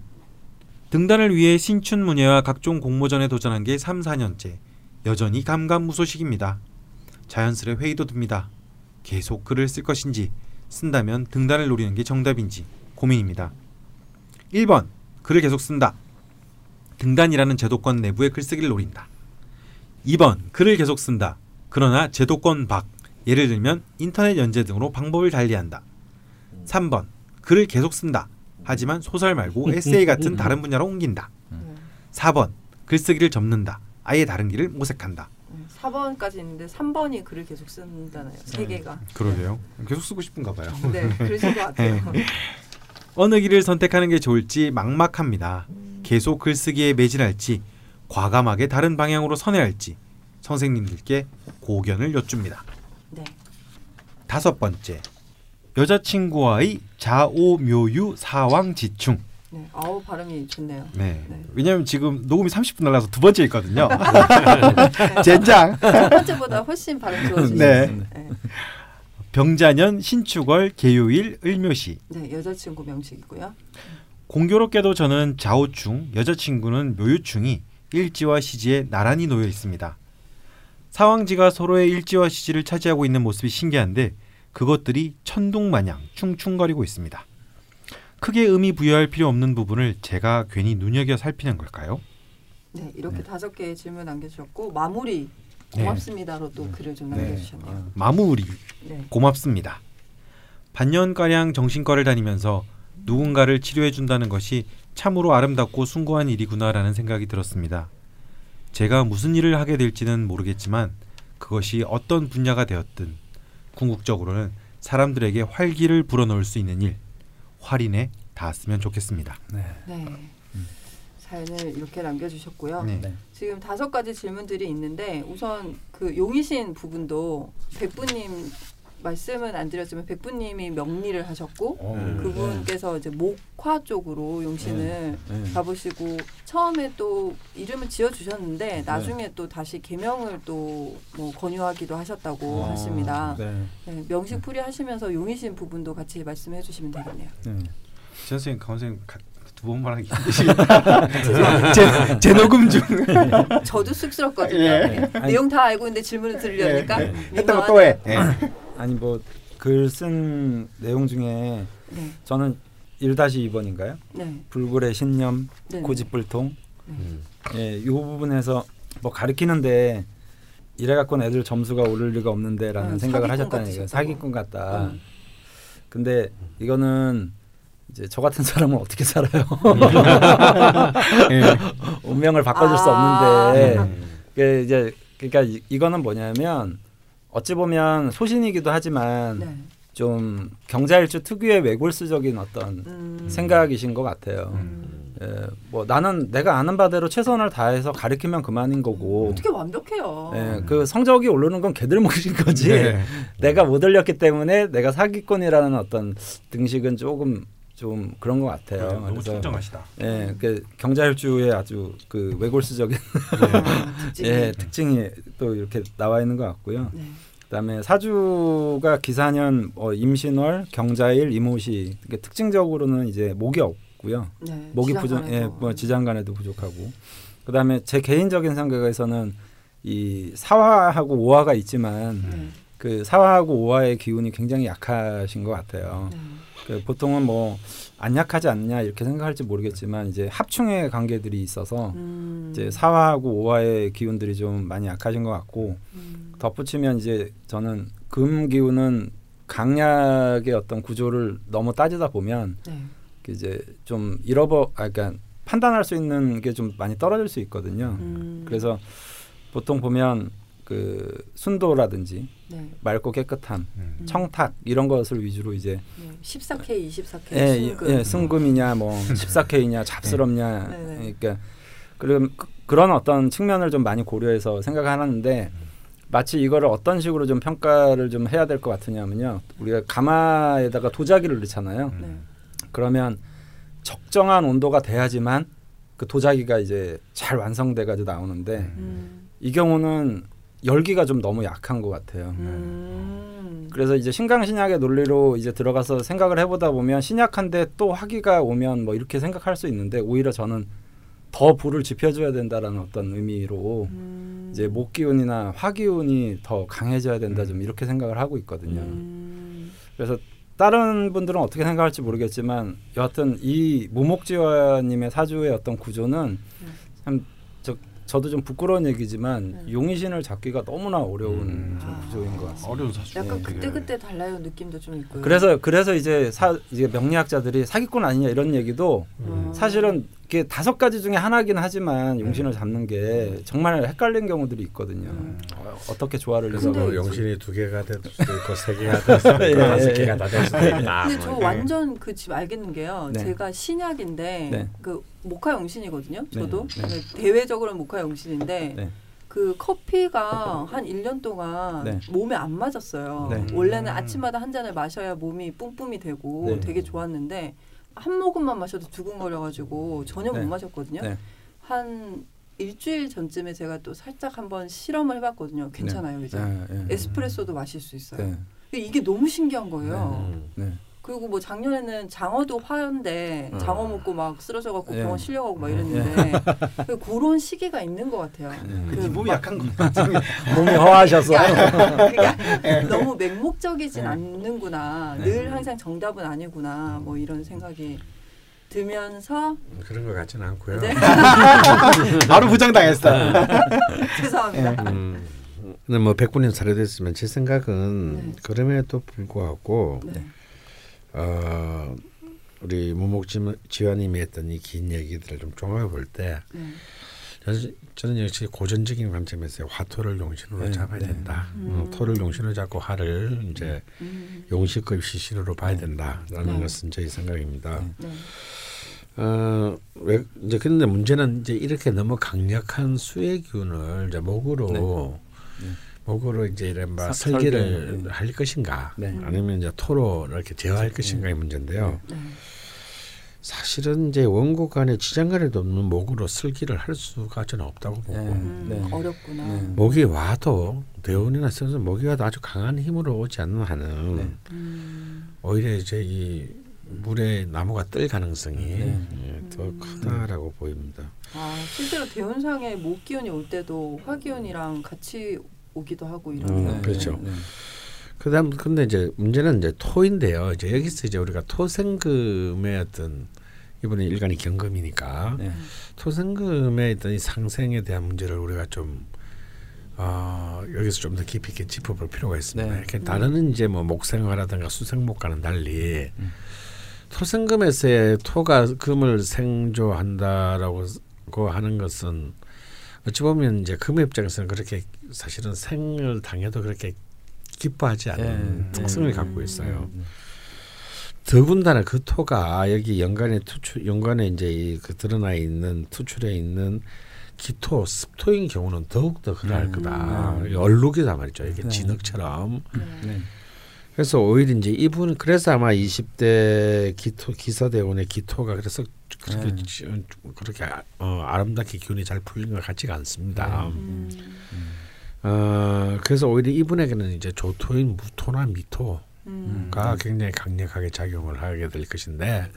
등단을 위해 신춘문예와 각종 공모전에 도전한 게 3, 4년째 여전히 감감무소식입니다. 자연스레 회의도 듭니다. 계속 글을 쓸 것인지, 쓴다면 등단을 노리는 게 정답인지 고민입니다. 1번, 글을 계속 쓴다. 등단이라는 제도권 내부의 글쓰기를 노린다. 2번, 글을 계속 쓴다. 그러나 제도권 밖, 예를 들면 인터넷 연재 등으로 방법을 달리한다. 3번, 글을 계속 쓴다. 하지만 소설 말고 에세이 같은 다른 분야로 옮긴다. 4번, 글쓰기를 접는다. 아예 다른 길을 모색한다. 4번까지 있는데 3번이 글을 계속 쓴다나요? 3개가. 그러게요. 계속 쓰고 싶은가 봐요. 네, 그러신 것 같아요. 어느 길을 선택하는 게 좋을지 막막합니다. 계속 글쓰기에 매진할지 과감하게 다른 방향으로 선회할지 선생님들께 고견을 여쭙니다. 네. 다섯 번째, 여자친구와의 자오묘유 사왕지충. 네, 아우 발음이 좋네요. 네, 네. 왜냐하면 지금 녹음이 30분 날라서 두 번째 있거든요. 젠장. 첫 번째보다 훨씬 발음 좋아지셨어요. 네. 네. 병자년 신축월 개요일 을묘시. 네, 여자친구 명식이고요. 공교롭게도 저는 자오충, 여자친구는 묘유충이 일지와 시지에 나란히 놓여 있습니다. 사왕지가 서로의 일지와 시지를 차지하고 있는 모습이 신기한데 그것들이 천둥마냥 충충거리고 있습니다. 크게 의미 부여할 필요 없는 부분을 제가 괜히 눈여겨 살피는 걸까요? 네, 이렇게 네. 5개의 질문 남겨주셨고 마무리 고맙습니다로 또 글을 좀 남겨주셨네요. 아, 마무리 고맙습니다. 반년가량 정신과를 다니면서 누군가를 치료해준다는 것이 참으로 아름답고 숭고한 일이구나라는 생각이 들었습니다. 제가 무슨 일을 하게 될지는 모르겠지만 그것이 어떤 분야가 되었든 궁극적으로는 사람들에게 활기를 불어넣을 수 있는 일, 활인에 닿았으면 좋겠습니다. 네. 네. 사연을 이렇게 남겨주셨고요. 네. 네. 지금 5가지 질문들이 있는데 우선 그 용의신 부분도 백부님 말씀은 안 드렸지만 백부님이 명리를 하셨고 그분께서 이제 목화 쪽으로 용신을 가보시고 처음에 또 이름을 지어주셨는데 나중에 또 다시 개명을 또 뭐 권유하기도 하셨다고 하십니다. 네. 네, 명식 풀이 하시면서 용이신 부분도 같이 말씀해 주시면 되겠네요. 선생님, 강 선생님 두 번 말하기 힘드시겠다. 제 녹음 중. 저도 쑥스럽거든요. 예. 내용 다 알고 있는데 질문을 들으려니까. 했다가 또 해. 아니 뭐 글 쓴 내용 중에 저는 1-2번인가요? 네. 불굴의 신념, 고집불통. 예, 이 부분에서 뭐 가르치는데 이래갖고는 애들 점수가 오를 리가 없는데라는 생각을 하셨다는 얘기예요. 사기꾼 같다. 근데 이거는 이제 저 같은 사람은 어떻게 살아요? 운명을 바꿔줄 수 없는데 이제 그러니까 이거는 뭐냐면 어찌 보면 소신이기도 하지만 좀 경자일주 특유의 외골수적인 어떤 생각이신 것 같아요. 예, 뭐 나는 내가 아는 바대로 최선을 다해서 가르치면 그만인 거고. 어떻게 완벽해요. 예, 그 성적이 오르는 건 걔들 몫인 거지. 내가 못 올렸기 때문에 내가 사기꾼이라는 어떤 등식은 조금 좀 그런 것 같아요. 네, 너무 특정하시다. 네, 그 경자혈주의 아주 그 외골수적인 네, 특징이 또 이렇게 나와 있는 것 같고요. 네. 그다음에 사주가 기사년 임신월, 경자일, 임오시 특징적으로는 이제 목이 없고요. 네, 목이 부족, 예, 뭐 지장간에도 부족하고. 그다음에 제 개인적인 생각에서는 이 사화하고 오화가 있지만 그 사화하고 오화의 기운이 굉장히 약하신 것 같아요. 그 보통은 뭐 안 약하지 않냐 이렇게 생각할지 모르겠지만 이제 합충의 관계들이 있어서 이제 사화하고 오화의 기운들이 좀 많이 약하신 것 같고 덧붙이면 이제 저는 금 기운은 강약의 어떤 구조를 너무 따지다 보면 이제 좀 그러니까 판단할 수 있는 게 좀 많이 떨어질 수 있거든요. 그래서 보통 보면 그 순도라든지 맑고 깨끗함, 청탁 이런 것을 위주로 이제 14K, 24K, 예, 승금이냐 뭐 14K냐 잡스럽냐 그러니까 그런 어떤 측면을 좀 많이 고려해서 생각하는데 마치 이거를 어떤 식으로 좀 평가를 좀 해야 될 것 같으냐면요. 우리가 가마에다가 도자기를 넣잖아요. 그러면 적정한 온도가 돼야지만 그 도자기가 이제 잘 완성돼가지고 나오는데 이 경우는 열기가 좀 너무 약한 것 같아요. 그래서 이제 신강신약의 논리로 이제 들어가서 생각을 해보다 보면 신약한데 또 화기가 오면 뭐 이렇게 생각할 수 있는데 오히려 저는 더 불을 지펴줘야 된다라는 어떤 의미로 이제 목 기운이나 화 기운이 더 강해져야 된다 좀 이렇게 생각을 하고 있거든요. 그래서 다른 분들은 어떻게 생각할지 모르겠지만 여하튼 이 무목지화님의 사주의 어떤 구조는 참 저도 좀 부끄러운 얘기지만 용의신을 잡기가 너무나 어려운 구조인 것 같습니다. 어려운 사주. 약간 그때그때 달라요 느낌도 좀 있고요. 그래서 이제 명리학자들이 사기꾼 아니냐 이런 얘기도 사실은 이게 5가지 중에 하나긴 하지만 용신을 잡는 게 정말 헷갈린 경우들이 있거든요. 어떻게 조화를 해서 용신이 2개가 될 수도 있고 3개가 될 수도 있고 5개가 다 될 수도 있다. 근데 저 완전 그 지금 알겠는 게요. 네. 제가 신약인데 그 목화 용신이거든요. 저도 대외적으로는 목화 용신인데 그 커피가 한 1년 동안 몸에 안 맞았어요. 원래는 아침마다 한 잔을 마셔야 몸이 뿜뿜이 되고 되게 좋았는데 한 모금만 마셔도 두근거려가지고 전혀 못 마셨거든요. 한 일주일 전쯤에 제가 또 살짝 한번 실험을 해봤거든요. 괜찮아요. 이제 에스프레소도 마실 수 있어요. 이게 너무 신기한 거예요. 그리고 뭐 작년에는 장어도 화인데 장어 먹고 막 쓰러져갖고 병원 실려가고 막 이랬는데 그런 시기가 있는 것 같아요. 그 몸이 약한 것 같아요. 몸이 허하셔서 그러니까 너무 맹목적이진 않는구나. 늘 항상 정답은 아니구나. 뭐 이런 생각이 들면서 그런 것 같지는 않고요. 네? 바로 부정당했어요. 죄송합니다. 근데 뭐 100분이 사례됐으면 제 생각은 그럼에도 불구하고 우리 무목지화님이 했던 이 긴 얘기들을 좀 종합해 볼 때 저는 역시 고전적인 관점에서 화토를 용신으로 잡아야 된다. 토를 용신으로 잡고 화를 이제 용신급 시신으로 봐야 된다라는 것은 저희 생각입니다. 왜 이제 근데 문제는 이제 이렇게 너무 강력한 수의 기운을 이제 목으로 이제 이런 막 설계를 할 것인가, 아니면 이제 토로 이렇게 제어할 것인가의 문제인데요. 사실은 이제 원고간에 지장간에도 없는 목으로 설계를 할 수가 저는 없다고 보고 어렵구나. 목이 와도 대운이나 쓰면서 목이 와도 아주 강한 힘으로 오지 않는 한은 오히려 이제 이 물에 나무가 뜰 가능성이 더 크다라고 보입니다. 아, 실제로 대운상에 목 기운이 올 때도 화 기운이랑 같이 오기도 하고 이런 그렇죠. 그다음 근데 이제 문제는 이제 토인데요. 이제 여기서 이제 우리가 토생금의 어떤 이번에 일간이 경금이니까 토생금의 어떤 이 상생에 대한 문제를 우리가 좀 여기서 좀 더 깊이 있게 짚어볼 필요가 있습니다. 이렇게 다른 이제 뭐 목생화라든가 수생목과는 달리 토생금에서의 토가 금을 생조한다라고 하는 것은 어찌 보면 이제 금의 입장에서는 그렇게 사실은 생을 당해도 그렇게 기뻐하지 않는 특성을 갖고 있어요. 더군다나 그 토가 여기 연간에 이제 그 드러나 있는 투출에 있는 기토 습토인 경우는 더욱 더 그럴 거다. 얼룩이다 말이죠. 이게 진흙처럼. 그래서 오히려 이제 이분은 그래서 아마 20대 기토 기사대원의 기토가 그래서 그렇게 아름답게 기운이 잘 풀린 것 같지가 않습니다. 그래서 오히려 이분에게는 이제 조토인 무토나 미토 가 굉장히 강력하게 작용을 하게 될 것인데,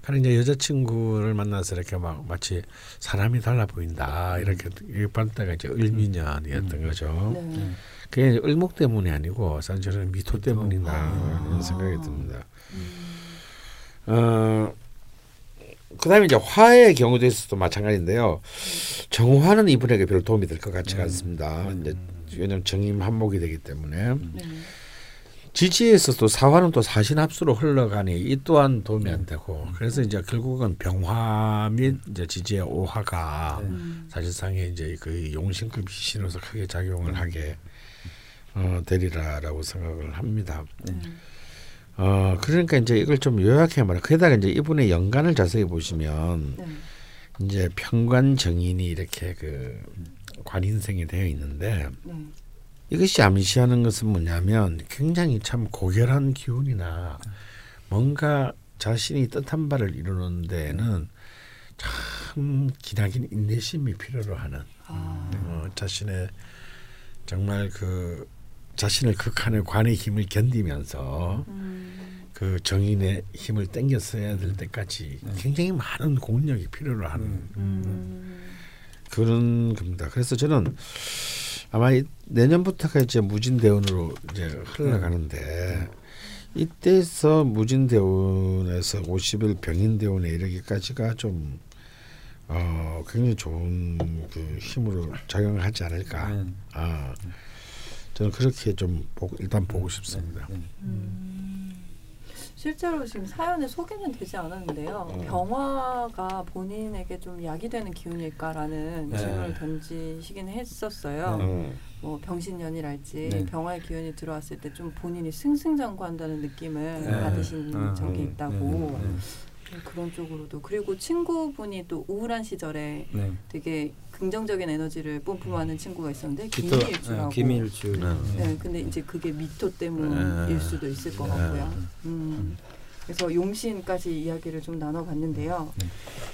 그러니까 이제 여자친구를 만나서 이렇게 막 마치 사람이 달라 보인다 이렇게 일반 때가 이제 을미년이었던 거죠. 네. 그게 이제 을목 때문이 아니고 사실은 미토 때문이다 이런 생각이 듭니다. 그다음에 이제 화의 경우도 있어도 마찬가지인데요. 정화는 이분에게 별로 도움이 될 것 같지가 않습니다. 왜냐하면 정임 한목이 되기 때문에. 지지에서도 사화는 또 사신합수로 흘러가니 이 또한 도움이 안 되고, 그래서 이제 결국은 병화 및 이제 지지의 오화가 사실상의 이제 그 용신급 신으로서 크게 작용을 하게 되리라라고 생각을 합니다. 그러니까 이제 이걸 좀 요약해 말해. 게다가 이제 이분의 연간을 자세히 보시면 이제 편관 정인이 이렇게 그 관인생이 되어 있는데. 이것이 암시하는 것은 뭐냐면 굉장히 참 고결한 기운이나 뭔가 자신이 뜻한 바를 이루는 데에는 참 기나긴 인내심이 필요로 하는 자신의 정말 그 자신을 극한의 관의 힘을 견디면서 그 정인의 힘을 땡겨 써야 될 때까지 굉장히 많은 공력이 필요로 하는 그런 겁니다. 그래서 저는 아마 내년부터가 이제 무진대운으로 이제 흘러가는데 이때에서 무진대운에서 50일 병인대운에 이르기까지가 좀 굉장히 좋은 그 힘으로 작용하지 않을까. 저는 그렇게 좀 일단 보고 싶습니다. 실제로 지금 사연에 소개는 되지 않았는데요. 병화가 본인에게 좀 약이 되는 기운일까라는 질문을 던지시긴 했었어요. 뭐 병신년이랄지 병화의 기운이 들어왔을 때 좀 본인이 승승장구한다는 느낌을 받으신 적이 있다고 그런 쪽으로도, 그리고 친구분이 또 우울한 시절에 되게 긍정적인 에너지를 뿜뿜하는 친구가 있었는데 기미일주라고. 근데 이제 그게 미토 때문일 수도 있을 것 같고요. 그래서 용신까지 이야기를 좀 나눠봤는데요.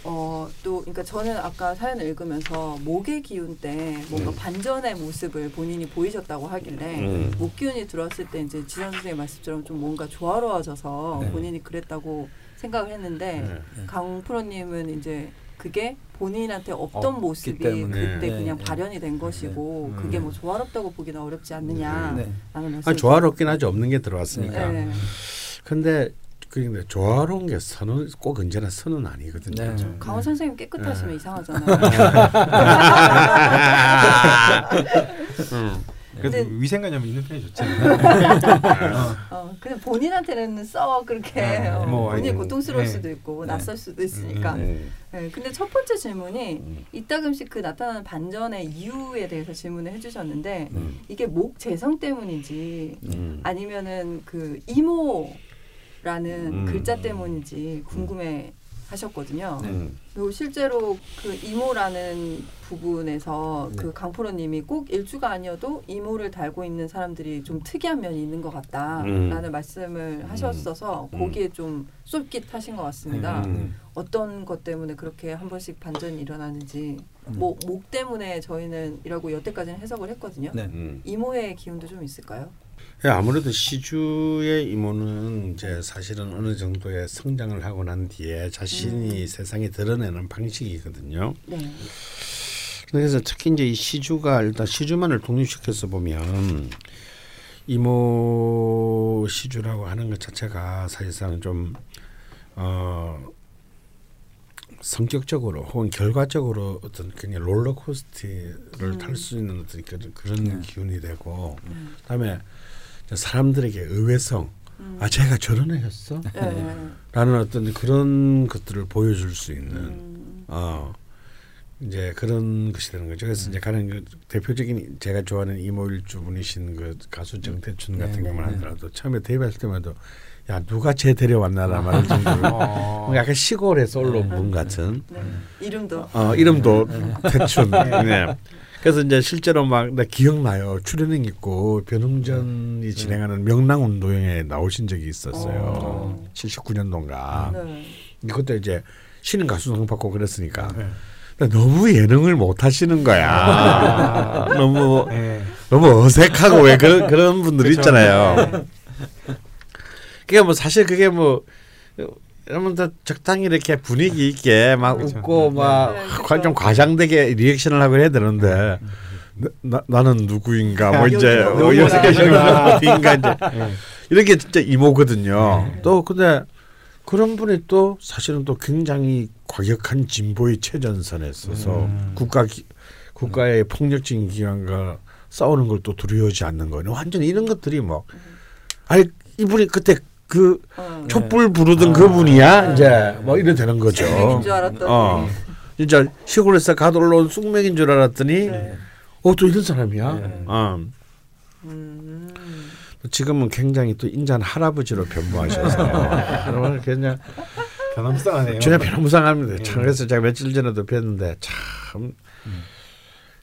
또 그러니까 저는 아까 사연을 읽으면서 목의 기운 때 뭔가 반전의 모습을 본인이 보이셨다고 하길래 목 기운이 들어왔을 때 이제 지선 선생님 말씀처럼 좀 뭔가 조화로워져서 본인이 그랬다고 생각을 했는데 강 프로님은 이제 그게 본인한테 없던 모습이 때문에. 그때 그냥 발현이 된 것이고 그게 뭐 조화롭다고 보기는 어렵지 않느냐. 아니, 조화롭긴 하죠. 없는 게 들어왔으니까. 근데 그런데 조화로운 게 선은 꼭 언제나 선은 아니거든요. 그렇죠. 강원 선생님 깨끗하시면 이상하잖아요. 그래도 위생관념이 있는 편이 좋지 않나요? 근데 본인한테는 썩 그렇게 본인이 고통스러울 수도 있고 낯설 수도 있으니까. 근데 첫 번째 질문이 이따금씩 그 나타나는 반전의 이유에 대해서 질문을 해주셨는데 이게 목 재성 때문인지 아니면은 그 이모라는 글자 때문인지 궁금해 하셨거든요. 그리고 실제로 그 이모라는 부분에서 그 강프로님이 꼭 일주가 아니어도 이모를 달고 있는 사람들이 좀 특이한 면이 있는 것 같다라는 말씀을 하셨어서 거기에 좀 쏠깃하신 것 같습니다. 어떤 것 때문에 그렇게 한 번씩 반전이 일어나는지. 뭐 목 때문에 저희는 이라고 여태까지는 해석을 했거든요. 이모의 기운도 좀 있을까요? 아무래도 시주의 이모는 이제 사실은 어느 정도의 성장을 하고 난 뒤에 자신이 세상에 드러내는 방식이거든요. 그래서 특히 이제 이 시주가 일단 시주만을 독립시켜서 보면 이모 시주라고 하는 것 자체가 사실상 좀 성격적으로 혹은 결과적으로 어떤 그냥 롤러코스터를 탈 수 있는 어떤 그런 기운이 되고, 그다음에 사람들에게 의외성, 아 제가 저런 애였어? 라는 어떤 그런 것들을 보여줄 수 있는 이제 그런 것이 되는 거죠. 그래서 이제 가는 그 대표적인 제가 좋아하는 이모일주분이신 그 가수 정태춘 같은 경우만 하더라도 처음에 데뷔할 때마다 야 누가 쟤 데려왔나라 말할 정도로 약간 시골의 솔로분 같은 이름도 태춘. 그래서 이제 실제로 막 나 기억나요. 출연행 있고 변웅전이 진행하는 명랑 운동회에 나오신 적이 있었어요. 79년도인가. 그때 이제 신인 가수상 받고 그랬으니까. 너무 예능을 못 하시는 거야. 너무 너무 어색하고 왜 그런 분들이 그쵸? 있잖아요. 그게 뭐 사실 그게 뭐 여러분들 적당히 이렇게 분위기 있게 막 그렇죠. 웃고 막 좀 과장되게 리액션을 하고 해야 되는데 나는 누구인가 뭐 이제 어색해지는가 이렇게 진짜 이모거든요. 또 근데 그런 분이 또 사실은 또 굉장히 과격한 진보의 최전선에 있어서 국가의 폭력적인 기관과 싸우는 걸 또 두려워하지 않는 거예요. 완전 이런 것들이 뭐 아니 이분이 그때 그 촛불 부르던 그분이야 이제 뭐 이래 되는 거죠. 숙맥인 줄 알았더니 진짜 시골에서 가돌러온 숙맥인 줄 알았더니 또 이런 사람이야. 지금은 굉장히 또 인자한 할아버지로 변모하셔서 여러분 그냥 변함상하네요. 전혀 변함상합니다. 참 그래서 제가 며칠 전에도 뵀는데 참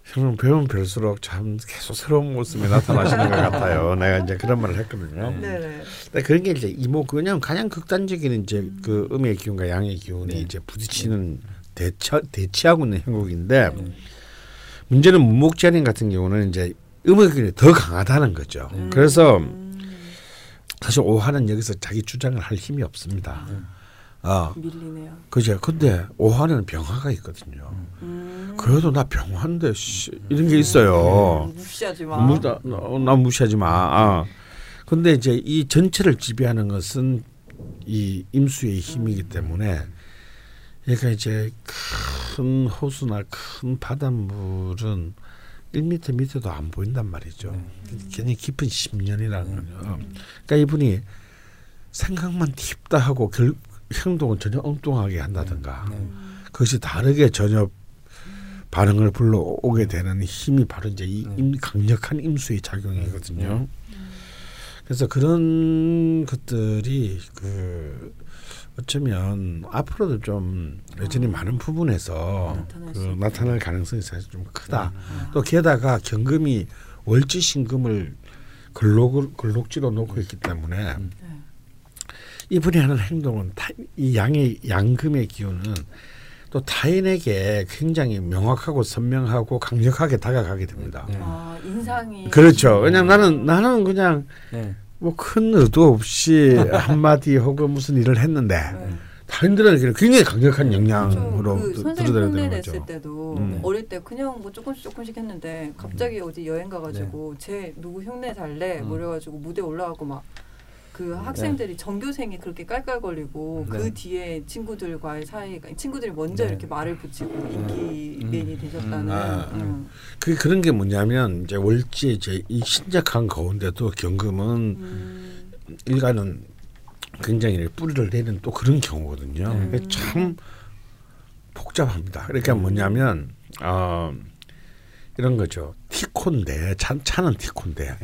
형님 배우면 뵐수록 참 계속 새로운 모습이 나타나시는 것 같아요. 내가 이제 그런 말을 했거든요. 네네. 근데 그런 게 이제 이모 그냥 가장 극단적인 이제 그 음의 기운과 양의 기운이 이제 부딪히는 대치하고 있는 형국인데 문제는 무목지화님 같은 경우는 이제 음의 기운이 더 강하다는 거죠. 그래서 사실 오화는 여기서 자기 주장을 할 힘이 없습니다. 밀리네요. 그죠. 근데 오화는 병화가 있거든요. 그래도 나 병화인데 이런 게 있어요. 무시하지 마. 나 무시하지 마. 근데 이제 이 전체를 지배하는 것은 이 임수의 힘이기 때문에 그러니까 이제 큰 호수나 큰 바닷물은 1m 밑에도 안 보인단 말이죠. 굉장히 깊은 10년이라는 그러니까 이분이 생각만 깊다 하고 행동은 전혀 엉뚱하게 한다든가 그것이 다르게 전혀 반응을 불러오게 되는 힘이 바로 이제 이 강력한 임수의 작용이거든요. 그래서 그런 것들이 그 어쩌면 앞으로도 좀 여전히 많은 부분에서 나타날 가능성이 사실 좀 크다. 또 게다가 경금이 월지 신금을 근록지로 놓고 있기 때문에 이분이 하는 행동은 이 양금의 기운은 또 타인에게 굉장히 명확하고 선명하고 강력하게 다가가게 됩니다. 인상이 그렇죠. 그냥 나는 그냥 뭐 큰 의도 없이 한마디 혹은 무슨 일을 했는데 타인들은 굉장히 강력한 영향으로 들어다니는 거죠. 냈을 때도 어릴 때 그냥 뭐 조금씩 했는데 갑자기 어디 여행 가가지고 쟤 누구 흉내 달래 뭐 이래가지고 무대 올라가고 막. 그 학생들이 전교생이 그렇게 깔깔거리고 그 뒤에 친구들과의 사이가 친구들이 먼저 이렇게 말을 붙이고 인기맨이 되셨다는 그런 게 뭐냐면 이제 월지 이제 이 신작한 가운데도 경금은 일간은 굉장히 뿌리를 내는 또 그런 경우거든요. 참 복잡합니다. 그러니까 뭐냐면 이런 거죠. 티콘데 차는 티콘데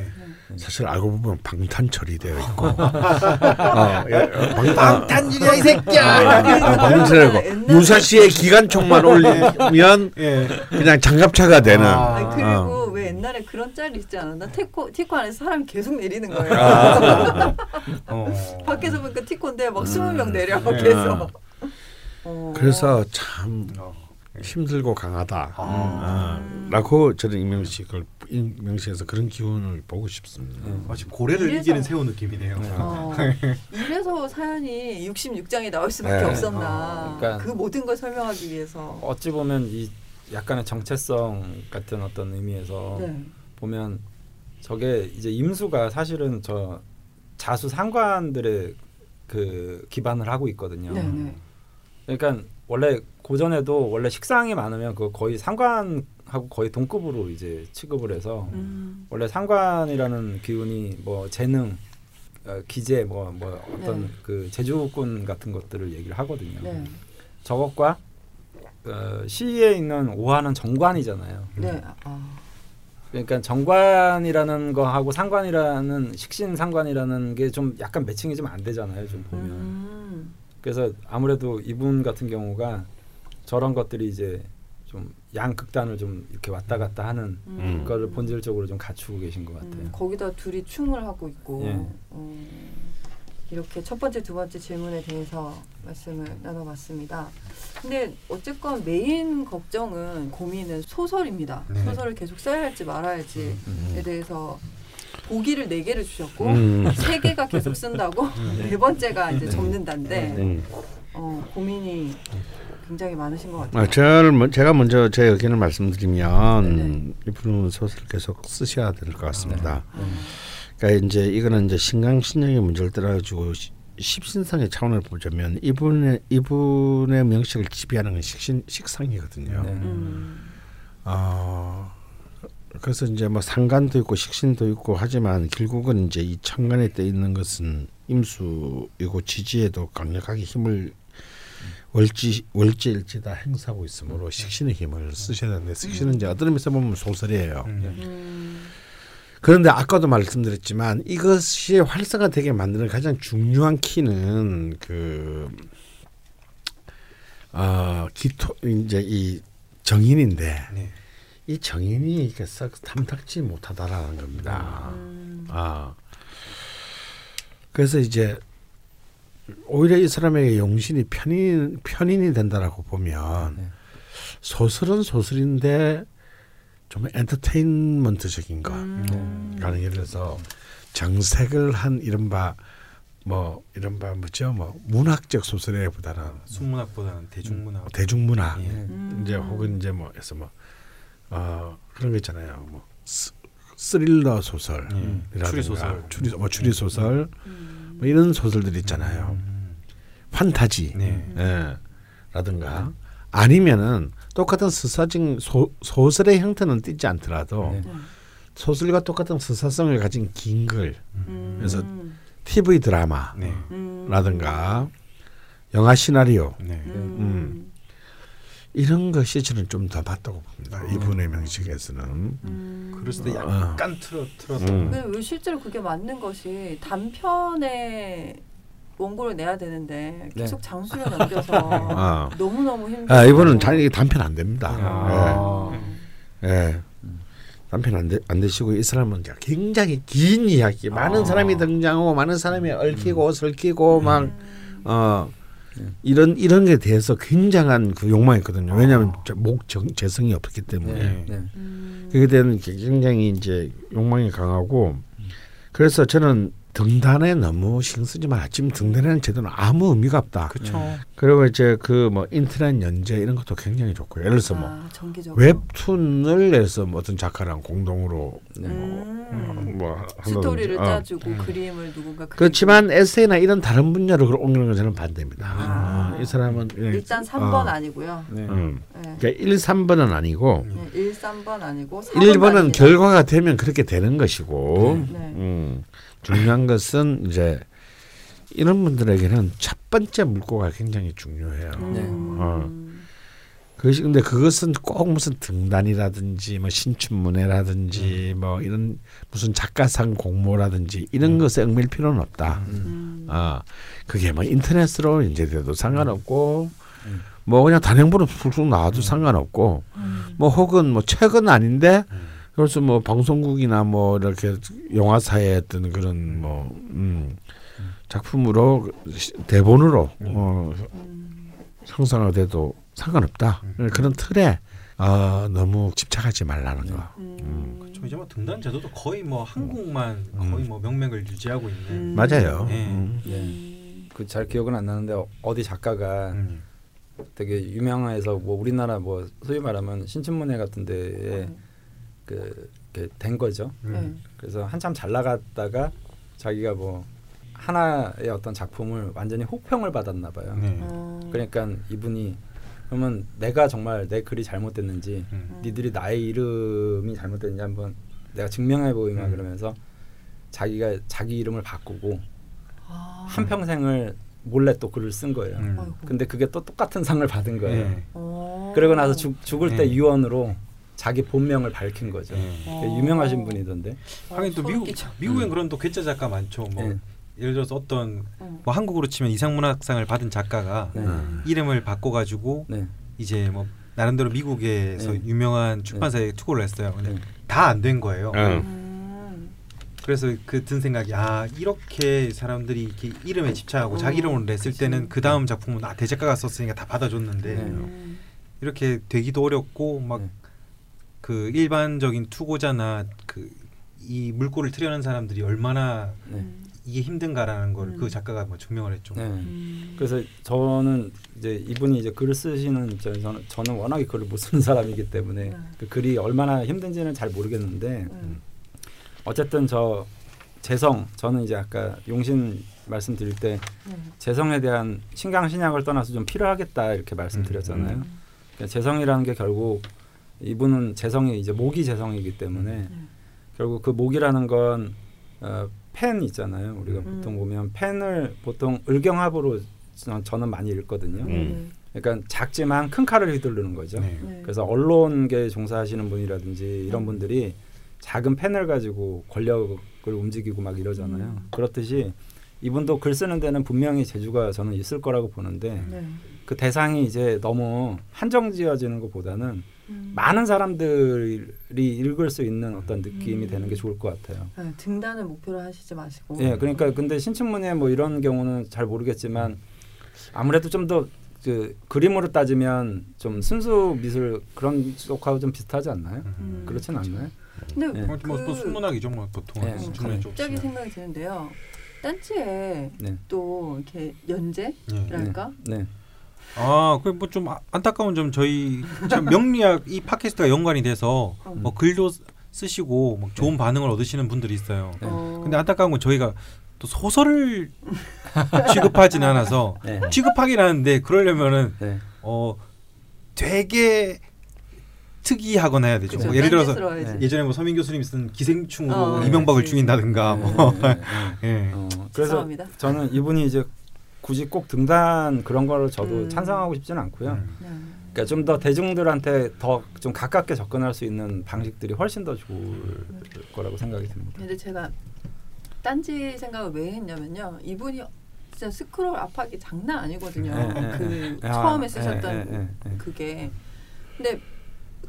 사실 알고 보면 방탄철이 되어 있고 방탄이야 이 새끼야. 방탄이고 유사시에 기관총만 올리면 그냥 장갑차가 되는. 그리고 왜 옛날에 그런 짤이 있지 않았나? 티코 안에서 사람이 계속 내리는 거예요. 밖에서 보니까 티콘데 막 20명 내려 계속. 그래서 참. 힘들고 강하다라고 저는 임명식에서 그런 기운을 보고 싶습니다. 마치 고래를 이기는 새우 느낌이네요. 이래서 사연이 66장에 나올 수밖에 없었나. 그러니까 그 모든 걸 설명하기 위해서 어찌 보면 이 약간의 정체성 같은 어떤 의미에서 보면 저게 이제 임수가 사실은 저 자수 상관들의 그 기반을 하고 있거든요. 그러니까 원래 고전에도 원래 식상이 많으면 그거 거의 상관하고 거의 동급으로 이제 취급을 해서 원래 상관이라는 기운이 뭐 재능, 기재 뭐 어떤 그 재주꾼 같은 것들을 얘기를 하거든요. 저것과 시에 있는 오화는 정관이잖아요. 그러니까 정관이라는 거하고 상관이라는 식신 상관이라는 게 좀 약간 매칭이 좀 안 되잖아요. 좀 보면. 그래서 아무래도 이분 같은 경우가 저런 것들이 이제 좀 양극단을 좀 이렇게 왔다 갔다 하는 거를 본질적으로 좀 갖추고 계신 것 같아요. 거기다 둘이 춤을 하고 있고. 예. 이렇게 첫 번째, 두 번째 질문에 대해서 말씀을 나눠봤습니다. 근데 어쨌건 메인 걱정은, 고민은 소설입니다. 네. 소설을 계속 써야 할지 말아야 할지에 대해서 보기를 4개를 주셨고 3개가 계속 쓴다고 네 번째가 이제 접는다는데 고민이 굉장히 많으신 것 같아요. 제가 먼저 제 의견을 말씀드리면 이분은 소설을 계속 쓰셔야 될 것 같습니다. 네. 그러니까 이제 이거는 이제 신강신약의 문제를 따라가지고 십신상의 차원을 보자면 이분의 명식을 지배하는 건 식상이거든요. 네. 그래서 이제 뭐 상간도 있고 식신도 있고 하지만 결국은 이제 이 천간에 떠 있는 것은 임수이고 지지에도 강력하게 힘을 월지일지 다 행사하고 있으므로 식신의 힘을 쓰셔야 되는데 식신은 이제 어떤 의미에서 보면 소설이에요. 그런데 아까도 말씀드렸지만 이것이 활성화되게 만드는 가장 중요한 키는 이제 이 정인인데 네. 이 정인이 이렇게 썩 탐탁지 못하다라는 겁니다. 그래서 이제 오히려 이 사람에게 용신이 편인이 된다라고 보면 네. 소설은 소설인데. 좀 엔터테인먼트적인 거. 그러니까 예를 들어서 정색을 한 이른바 뭐죠? 뭐 문학적 소설에 보다는 순문학보다는 대중문학. 대중문학. 예. 이제 혹은 이제 그런 거 있잖아요. 뭐 스릴러 소설이라든가 추리 소설. 뭐 이런 소설들 있잖아요. 판타지. 네. 예. 라든가 아니면은 똑같은 서사적 소설의 형태는 띄지 않더라도 네. 소설과 똑같은 서사성을 가진 긴 글, 그래서 TV 드라마라든가 영화 시나리오 네. 이런 것이 저는 좀 더 맞다고 봅니다. 이분의 명식에서는. 그래서 약간 틀어서. 왜 실제로 그게 맞는 것이 단편의 원고를 내야 되는데 계속 네. 장수를 넘겨서 너무너무 힘들고 이분은 자기 단편 안 됩니다. 예. 예. 단편 안 되시고 이 사람은 굉장히 긴 이야기 많은 사람이 등장하고 많은 사람이 얽히고 설키고 막 이런 게 대해서 굉장한 그 욕망이 있거든요. 왜냐하면 재성이 없기 때문에 그게 되는 굉장히 이제 욕망이 강하고 그래서 저는 등단에 너무 신경 쓰지 마라. 지금 등단에는 제대로 아무 의미가 없다. 그쵸. 그리고 이제 그 뭐 인터넷 연재 이런 것도 굉장히 좋고요. 예를 들어서 웹툰을 해서 어떤 작가랑 공동으로 스토리를 짜주고 그림을 누군가 그렇지만 에세이나 이런 다른 분야로 옮기는 건 저는 반대입니다. 이 사람은 일단 3번 아니고요. 네. 그러니까 1, 3번은 아니고 1, 3번 아니고 1번은 결과가 되면 그렇게 되는 것이고 중요한 것은 이제 이런 분들에게는 첫 번째 물꼬가 굉장히 중요해요. 네. 그런데 그것은 꼭 무슨 등단이라든지 뭐 신춘문예라든지 뭐 이런 무슨 작가상 공모라든지 이런 것에 얽매일 필요는 없다. 그게 뭐 인터넷으로 이제 돼도 상관없고 뭐 그냥 단행본으로 푹푹 나와도 상관없고 뭐 혹은 뭐 책은 아닌데. 그래서 뭐 방송국이나 뭐 이렇게 영화사의 어떤 그런 뭐 작품으로 대본으로 형성화 돼도 상관없다. 그런 틀에 너무 집착하지 말라는 거. 그렇죠. 이제 뭐 등단 제도도 거의 뭐 한국만 거의 뭐 명맥을 유지하고 있는. 맞아요. 네. 네. 그 잘 기억은 안 나는데 어디 작가가 되게 유명해서 뭐 우리나라 뭐 소위 말하면 신춘문예 같은 데에 그게 된 거죠. 그래서 한참 잘 나갔다가 자기가 뭐 하나의 어떤 작품을 완전히 혹평을 받았나 봐요. 그러니까 이분이 그러면 내가 정말 내 글이 잘못됐는지 니들이 나의 이름이 잘못됐는지 한번 내가 증명해 보이마 그러면서 자기가 자기 이름을 바꾸고 한평생을 몰래 또 글을 쓴 거예요. 근데 그게 또 똑같은 상을 받은 거예요. 그러고 나서 죽을 때 유언으로 자기 본명을 밝힌 거죠. 유명하신 분이던데. 하긴 또 미국엔 그런 또 괴짜 작가 많죠. 뭐 예를 들어서 어떤 뭐 한국으로 치면 이상문학상을 받은 작가가 이름을 바꿔가지고 이제 뭐 나름대로 미국에서 네. 유명한 출판사에 네. 투고를 했어요. 근데 네. 다 안 된 거예요. 그래서 그 든 생각이 아 이렇게 사람들이 이렇게 이름에 집착하고 자기 이름을 냈을 때는 그 다음 작품은 아 대작가가 썼으니까 다 받아줬는데 이렇게 되기도 어렵고 막 그 일반적인 투고자나 그 이 물꼬를 트려는 사람들이 얼마나 이게 힘든가라는 걸 그 작가가 뭐 증명을 했죠. 네. 그래서 저는 이제 이분이 이제 글을 쓰시는 입장에서는 저는 워낙에 글을 못 쓰는 사람이기 때문에 그 글이 얼마나 힘든지는 잘 모르겠는데 어쨌든 저 재성, 저는 이제 아까 용신 말씀드릴 때 재성에 대한 신강신약을 떠나서 좀 필요하겠다 이렇게 말씀드렸잖아요. 그러니까 재성이라는 게 결국 이분은 재성이 이제 모기 재성이기 때문에 결국 그 모기라는 건 펜 있잖아요. 우리가 보통 보면 펜을 보통 을경합으로 저는 많이 읽거든요. 그러니까 작지만 큰 칼을 휘두르는 거죠. 그래서 언론계에 종사하시는 분이라든지 이런 분들이 작은 펜을 가지고 권력을 움직이고 막 이러잖아요. 그렇듯이 이분도 글 쓰는 데는 분명히 재주가 저는 있을 거라고 보는데 그 대상이 이제 너무 한정지어지는 것보다는 많은 사람들이 읽을 수 있는 어떤 느낌이 되는 게 좋을 것 같아요. 네, 등단을 목표로 하시지 마시고. 예, 그러니까 근데 신춘문예 뭐 이런 경우는 잘 모르겠지만 아무래도 좀 더 그 그림으로 따지면 좀 순수 미술 그런 쪽하고 좀 비슷하지 않나요? 그렇진 않나요? 근데 네. 뭐 순문학이죠 뭐 보통. 네. 갑자기 생각이 드는데요. 딴지에 네. 또 이렇게 연재랄까? 네. 네. 아, 그 뭐 좀 안타까운 점 저희 참 명리학 이 팟캐스트가 연관이 돼서 뭐 글도 쓰시고 막 좋은 반응을 얻으시는 분들이 있어요. 근데 안타까운 건 저희가 또 소설을 취급하진 않아서 취급하긴 하는데 그러려면은 되게 특이하거나 해야 되죠. 뭐 예를 들어서 예전에 뭐 서민 교수님이 쓴 기생충으로 이명박을 죽인다든가. 그래서 죄송합니다. 저는 이분이 이제 굳이 꼭 등단 그런 거를 저도 찬성하고 싶지는 않고요. 그러니까 좀 더 대중들한테 더 좀 가깝게 접근할 수 있는 방식들이 훨씬 더 좋을 거라고 생각이 듭니다. 근데 제가 딴지 생각을 왜 했냐면요. 이분이 진짜 스크롤 압박이 장난 아니거든요. 그 처음에 쓰셨던 그게. 근데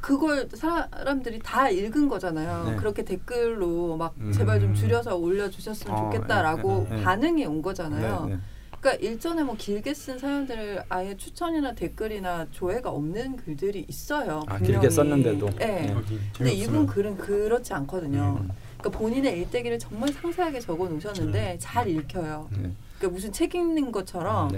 그걸 사람들이 다 읽은 거잖아요. 그렇게 댓글로 막 제발 좀 줄여서 올려주셨으면 좋겠다라고 반응이 온 거잖아요. 그러니까 일전에 뭐 길게 쓴 사연들을 아예 추천이나 댓글이나 조회가 없는 글들이 있어요. 아, 길게 썼는데도. 네. 근데 이분 글은 그렇지 않거든요. 그러니까 본인의 일대기를 정말 상세하게 적어 놓으셨는데 잘 읽혀요. 그러니까 무슨 책 읽는 것처럼.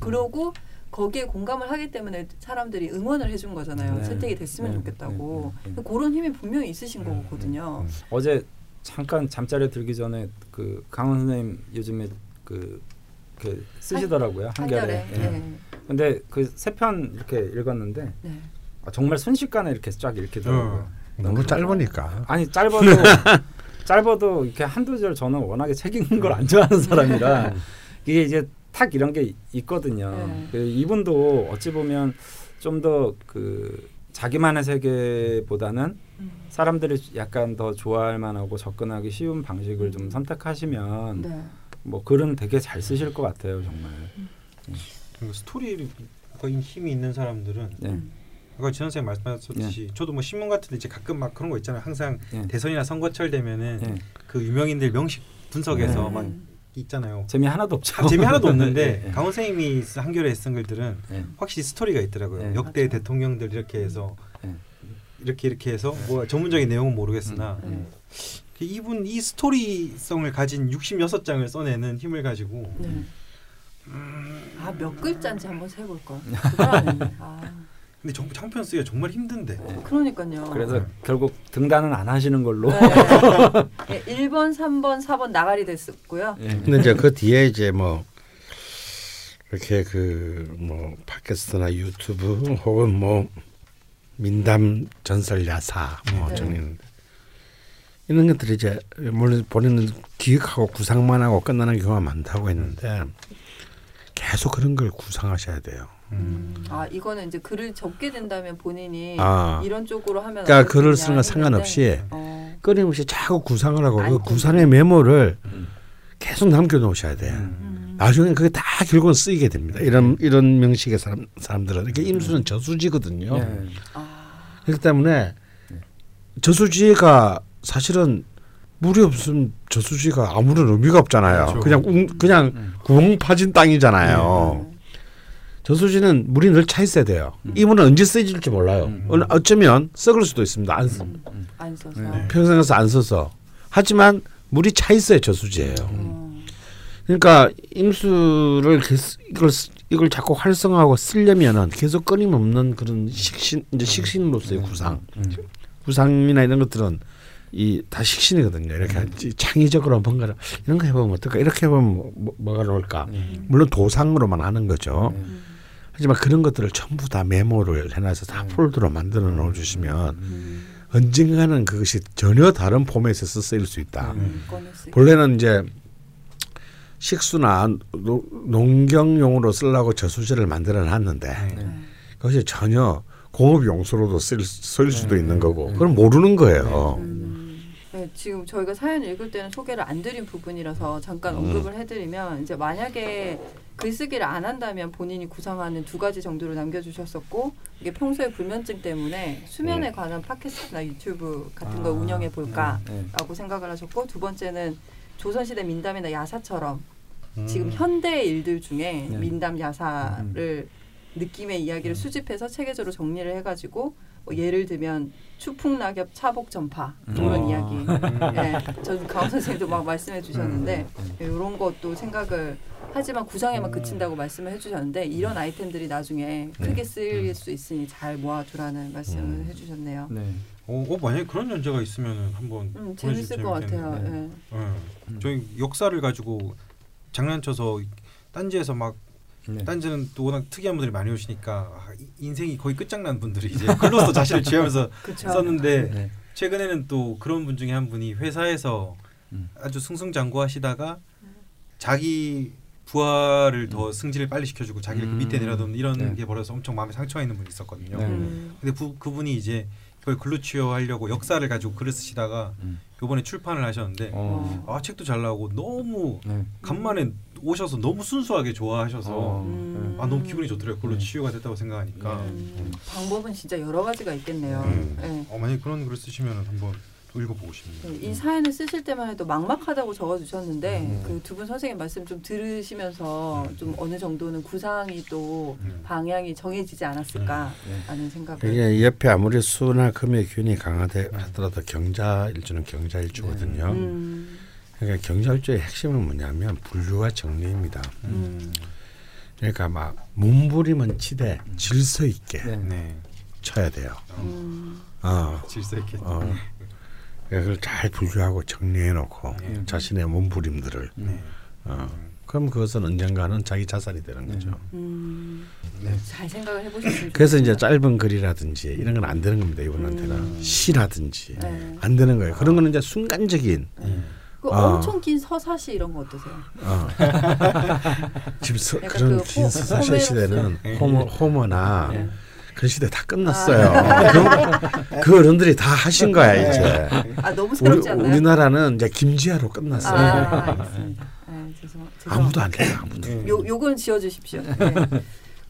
그러고 거기에 공감을 하기 때문에 사람들이 응원을 해준 거잖아요. 채택이 됐으면 좋겠다고. 그런 힘이 분명히 있으신 거거든요. 어제 잠깐 잠자리에 들기 전에 그 강은 선생님 요즘에 그 쓰시더라고요. 한겨레. 근데 그 세 편 이렇게 읽었는데 아, 정말 순식간에 이렇게 쫙 읽히더라고요. 너무 짧으니까. 아니 짧아도 이렇게 한두 절 저는 워낙에 책 읽는 걸 안 좋아하는 사람이라 이게 이제 탁 이런 게 있거든요. 이분도 어찌 보면 좀 더 그 자기만의 세계보다는 사람들이 약간 더 좋아할 만하고 접근하기 쉬운 방식을 좀 선택하시면 뭐 글은 되게 잘 쓰실 것 같아요 정말. 스토리에 힘이 있는 사람들은 아까 지선 선생님 말씀하셨듯이 저도 뭐 신문 같은데 이제 가끔 막 그런 거 있잖아요. 항상 대선이나 선거철 되면은 그 유명인들 명식 분석에서 막 있잖아요. 재미 하나도 없죠. 재미 하나도 없는데 강원 선생님이 한겨레에 쓴 글들은 확실히 스토리가 있더라고요. 역대 대통령들 이렇게 해서 이렇게 해서 뭐 전문적인 내용은 모르겠으나 이분 이 스토리성을 가진 66장을 써내는 힘을 가지고 아, 몇 글자인지 한번 세볼 걸. 근데 전부 장편 쓰기가 정말 힘든데. 그러니까요. 그래서 결국 등단은 안 하시는 걸로. 1번, 3번, 4번 나가리 됐었고요. 근데 이제 그 뒤에 이제 뭐 이렇게 그 뭐 팟캐스트나 유튜브 혹은 뭐 민담 전설 야사 뭐 정리는 이런 것들이 이제 물론 본인은 기획하고 구상만 하고 끝나는 경우가 많다고 했는데 계속 그런 걸 구상하셔야 돼요. 아 이거는 이제 글을 적게 된다면 본인이 이런 쪽으로 하면 그러니까 글을 쓰는 건 상관없이 끊임없이 자꾸 구상을 하고 그 구상의 메모를 계속 남겨놓으셔야 돼요. 나중에 그게 다 결국은 쓰이게 됩니다. 이런 명식의 사람들은 이렇게 임수는 저수지거든요. 네. 그렇기 때문에 저수지가 사실은 물이 없으면 저수지가 아무런 의미가 없잖아요. 그렇죠. 그냥 구멍 파진 땅이잖아요. 네. 저수지는 물이 늘 차 있어야 돼요. 이물은 언제 쓰여질지 몰라요. 어쩌면 썩을 수도 있습니다. 안 써서. 평생에서 안 써서. 하지만 물이 차 있어야 저수지예요. 그러니까 임수를 이걸 자꾸 활성화하고 쓰려면은 계속 끊임없는 그런 식신으로서의 구상, 구상이나 이런 것들은 다 식신이거든요. 이렇게 창의적으로 뭔가 이런 거 해보면 어떨까? 이렇게 해보면 뭐가 나올까? 물론 도상으로만 하는 거죠. 하지만 그런 것들을 전부 다 메모를 해놔서 다 폴더로 만들어 놓아 주시면 언젠가는 그것이 전혀 다른 포맷에서 쓰일 수 있다. 본래는 이제 식수나 농경용으로 쓰려고 저수지를 만들어 놨는데 그것이 전혀 공업용수로도 쓸 수도 있는 거고 그건 모르는 거예요. 네, 지금 저희가 사연 읽을 때는 소개를 안 드린 부분이라서 잠깐 언급을 해드리면 이제 만약에 글쓰기를 안 한다면 본인이 구상하는 두 가지 정도로 남겨주셨었고 이게 평소에 불면증 때문에 수면에 관한 팟캐스트나 유튜브 같은 걸 운영해 볼까라고 생각을 하셨고 두 번째는 조선시대 민담이나 야사처럼 지금 현대의 일들 중에 민담 야사를 느낌의 이야기를 수집해서 체계적으로 정리를 해가지고 뭐 예를 들면 추풍낙엽 차복전파 이런 이야기 예, 저는 강원 선생님도 막 말씀해 주셨는데 이런 것도 생각을 하지만 구상에만 그친다고 말씀을 해주셨는데 이런 아이템들이 나중에 크게 쓰일 수 있으니 잘 모아두라는 말씀을 해주셨네요. 네. 만약에 그런 연재가 있으면 한번 재밌을 것 같아요. 네. 네. 저희 역사를 가지고 장난쳐서 딴지에서 막 딴지는 또 워낙 특이한 분들이 많이 오시니까 인생이 거의 끝장난 분들이 이제 글로서 자신을 취하면서 썼는데 네. 최근에는 또 그런 분 중에 한 분이 회사에서 아주 승승장구하시다가 자기 부하를 더 승진을 빨리 시켜주고 자기를 그 밑에 내려놓는 이런 게 벌어서 엄청 마음에 상처가 있는 분이 있었거든요. 근데 그분이 이제 그걸 글로 취하려고 역사를 가지고 글을 쓰시다가 요번에 출판을 하셨는데 책도 잘 나오고 너무 간만에 오셔서 너무 순수하게 좋아하셔서 너무 기분이 좋더라고요. 글로 치유가 됐다고 생각하니까 방법은 진짜 여러 가지가 있겠네요. 네. 만약에 그런 글을 쓰시면 한번 읽어보고 싶네요. 네, 이 사연을 쓰실 때만 해도 막막하다고 적어주셨는데 그 두 분 선생님 말씀 좀 들으시면서 좀 어느 정도는 구상이 또 방향이 정해지지 않았을까 하는 생각을. 이게 옆에 아무리 수나 금의 균이 강하더라도 경자일주는 경자일주거든요. 그러니까 경자일주의 핵심은 뭐냐면 분류와 정리입니다. 그러니까 막 몸부림은 치되 질서 있게 쳐야 돼요. 질서 있게. 그걸 잘 분류하고 정리해놓고 자신의 몸부림들을 그럼 그것은 언젠가는 자기 자살이 되는 거죠. 잘 생각을 해보셨습니다. 그래서 이제 짧은 글이라든지 이런 건 안 되는 겁니다. 이분한테는 시라든지 안 되는 거예요. 그런 거는 이제 순간적인 엄청 긴 서사시 이런 거 어떠세요? 지금 그런 긴 서사시 시대는 호머나 그 시대 다 끝났어요. 그 어른들이 다 하신 거야 이제. 너무 새롭지 않나요? 우리나라는 이제 김지아로 끝났어요. 죄송합니다. 아무도 안 돼요. 요건 지어주십시오. 네.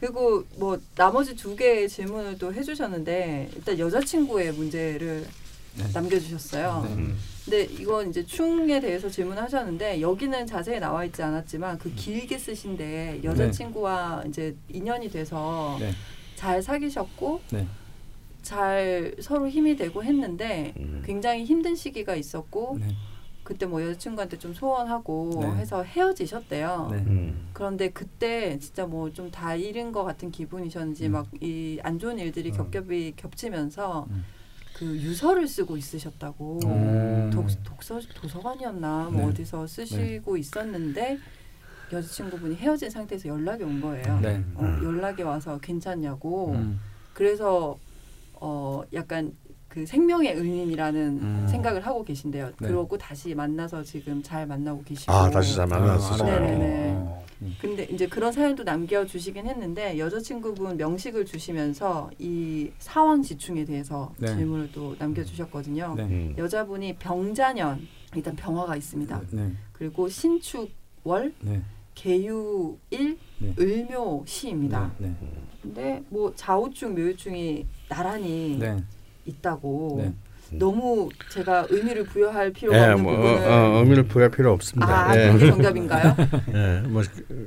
그리고 뭐 나머지 두 개의 질문을 또 해주셨는데 일단 여자친구의 문제를 남겨주셨어요. 근데 이건 이제 충에 대해서 질문하셨는데 여기는 자세히 나와 있지 않았지만 그 길게 쓰신데 여자친구와 이제 인연이 돼서. 잘 사귀셨고 잘 서로 힘이 되고 했는데 굉장히 힘든 시기가 있었고 그때 뭐 여자친구한테 좀 소원하고 해서 헤어지셨대요. 그런데 그때 진짜 뭐 좀 다 잃은 것 같은 기분이셨는지 막 이 안 좋은 일들이 겹겹이 겹치면서 그 유서를 쓰고 있으셨다고 도서관이었나 뭐 어디서 쓰시고 있었는데 여자친구분이 헤어진 상태에서 연락이 온 거예요. 연락이 와서 괜찮냐고. 그래서 약간 그 생명의 은인이라는 생각을 하고 계신데요. 그러고 다시 만나서 지금 잘 만나고 계시고. 다시 잘 만나서. 네네네. 근데 이제 그런 사연도 남겨주시긴 했는데 여자친구분 명식을 주시면서 이 사원지충에 대해서 질문을 또 남겨주셨거든요. 여자분이 병자년, 일단 병화가 있습니다. 그리고 신축 월 계유일 네. 을묘 시입니다. 네. 네. 근데 뭐 좌우증, 묘유증이 나란히 네. 있다고 네. 너무 제가 의미를 부여할 필요가 네, 없는 뭐, 부분은 의미를 부여할 필요 없습니다. 아, 네. 그게 정답인가요? 네, 뭐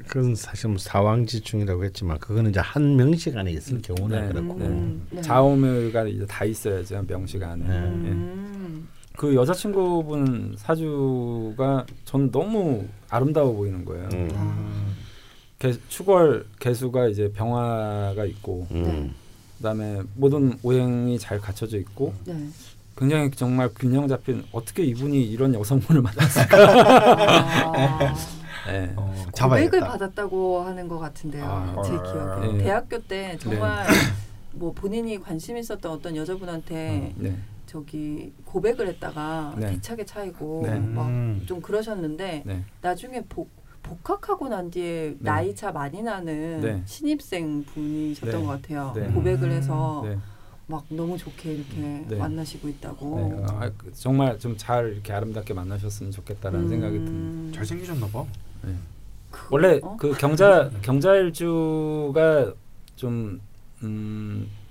그건 사실 사왕지충이라고 했지만 그거는 이제 한 명식 안에 있을 경우나 네. 그렇고 네. 좌우묘가 이제 다 있어야죠 명식 안에. 그 여자친구분 사주가 전 너무 아름다워 보이는 거예요. 축월 개수가 이제 병화가 있고 그다음에 모든 오행이 잘 갖춰져 있고 네. 굉장히 정말 균형 잡힌 어떻게 이분이 이런 여성분을 만났을까. 아, 네. 고백을 받았다고 하는 것 같은데요. 아, 제 기억에. 네. 대학교 때 정말 네. 뭐 본인이 관심 있었던 어떤 여자분한테 네. 저기 고백을 했다가 네. 대차게 차이고 네. 막 좀 그러셨는데 네. 나중에 복학하고 난 뒤에 네. 나이 차 많이 나는 네. 신입생 분이셨던 네. 것 같아요. 네. 고백을 해서 네. 막 너무 좋게 이렇게 네. 만나시고 있다고. 네. 아, 정말 좀 잘 이렇게 아름답게 만나셨으면 좋겠다라는 생각이 듭니다. 잘 생기셨나 봐. 네. 원래 그 경자일주가 좀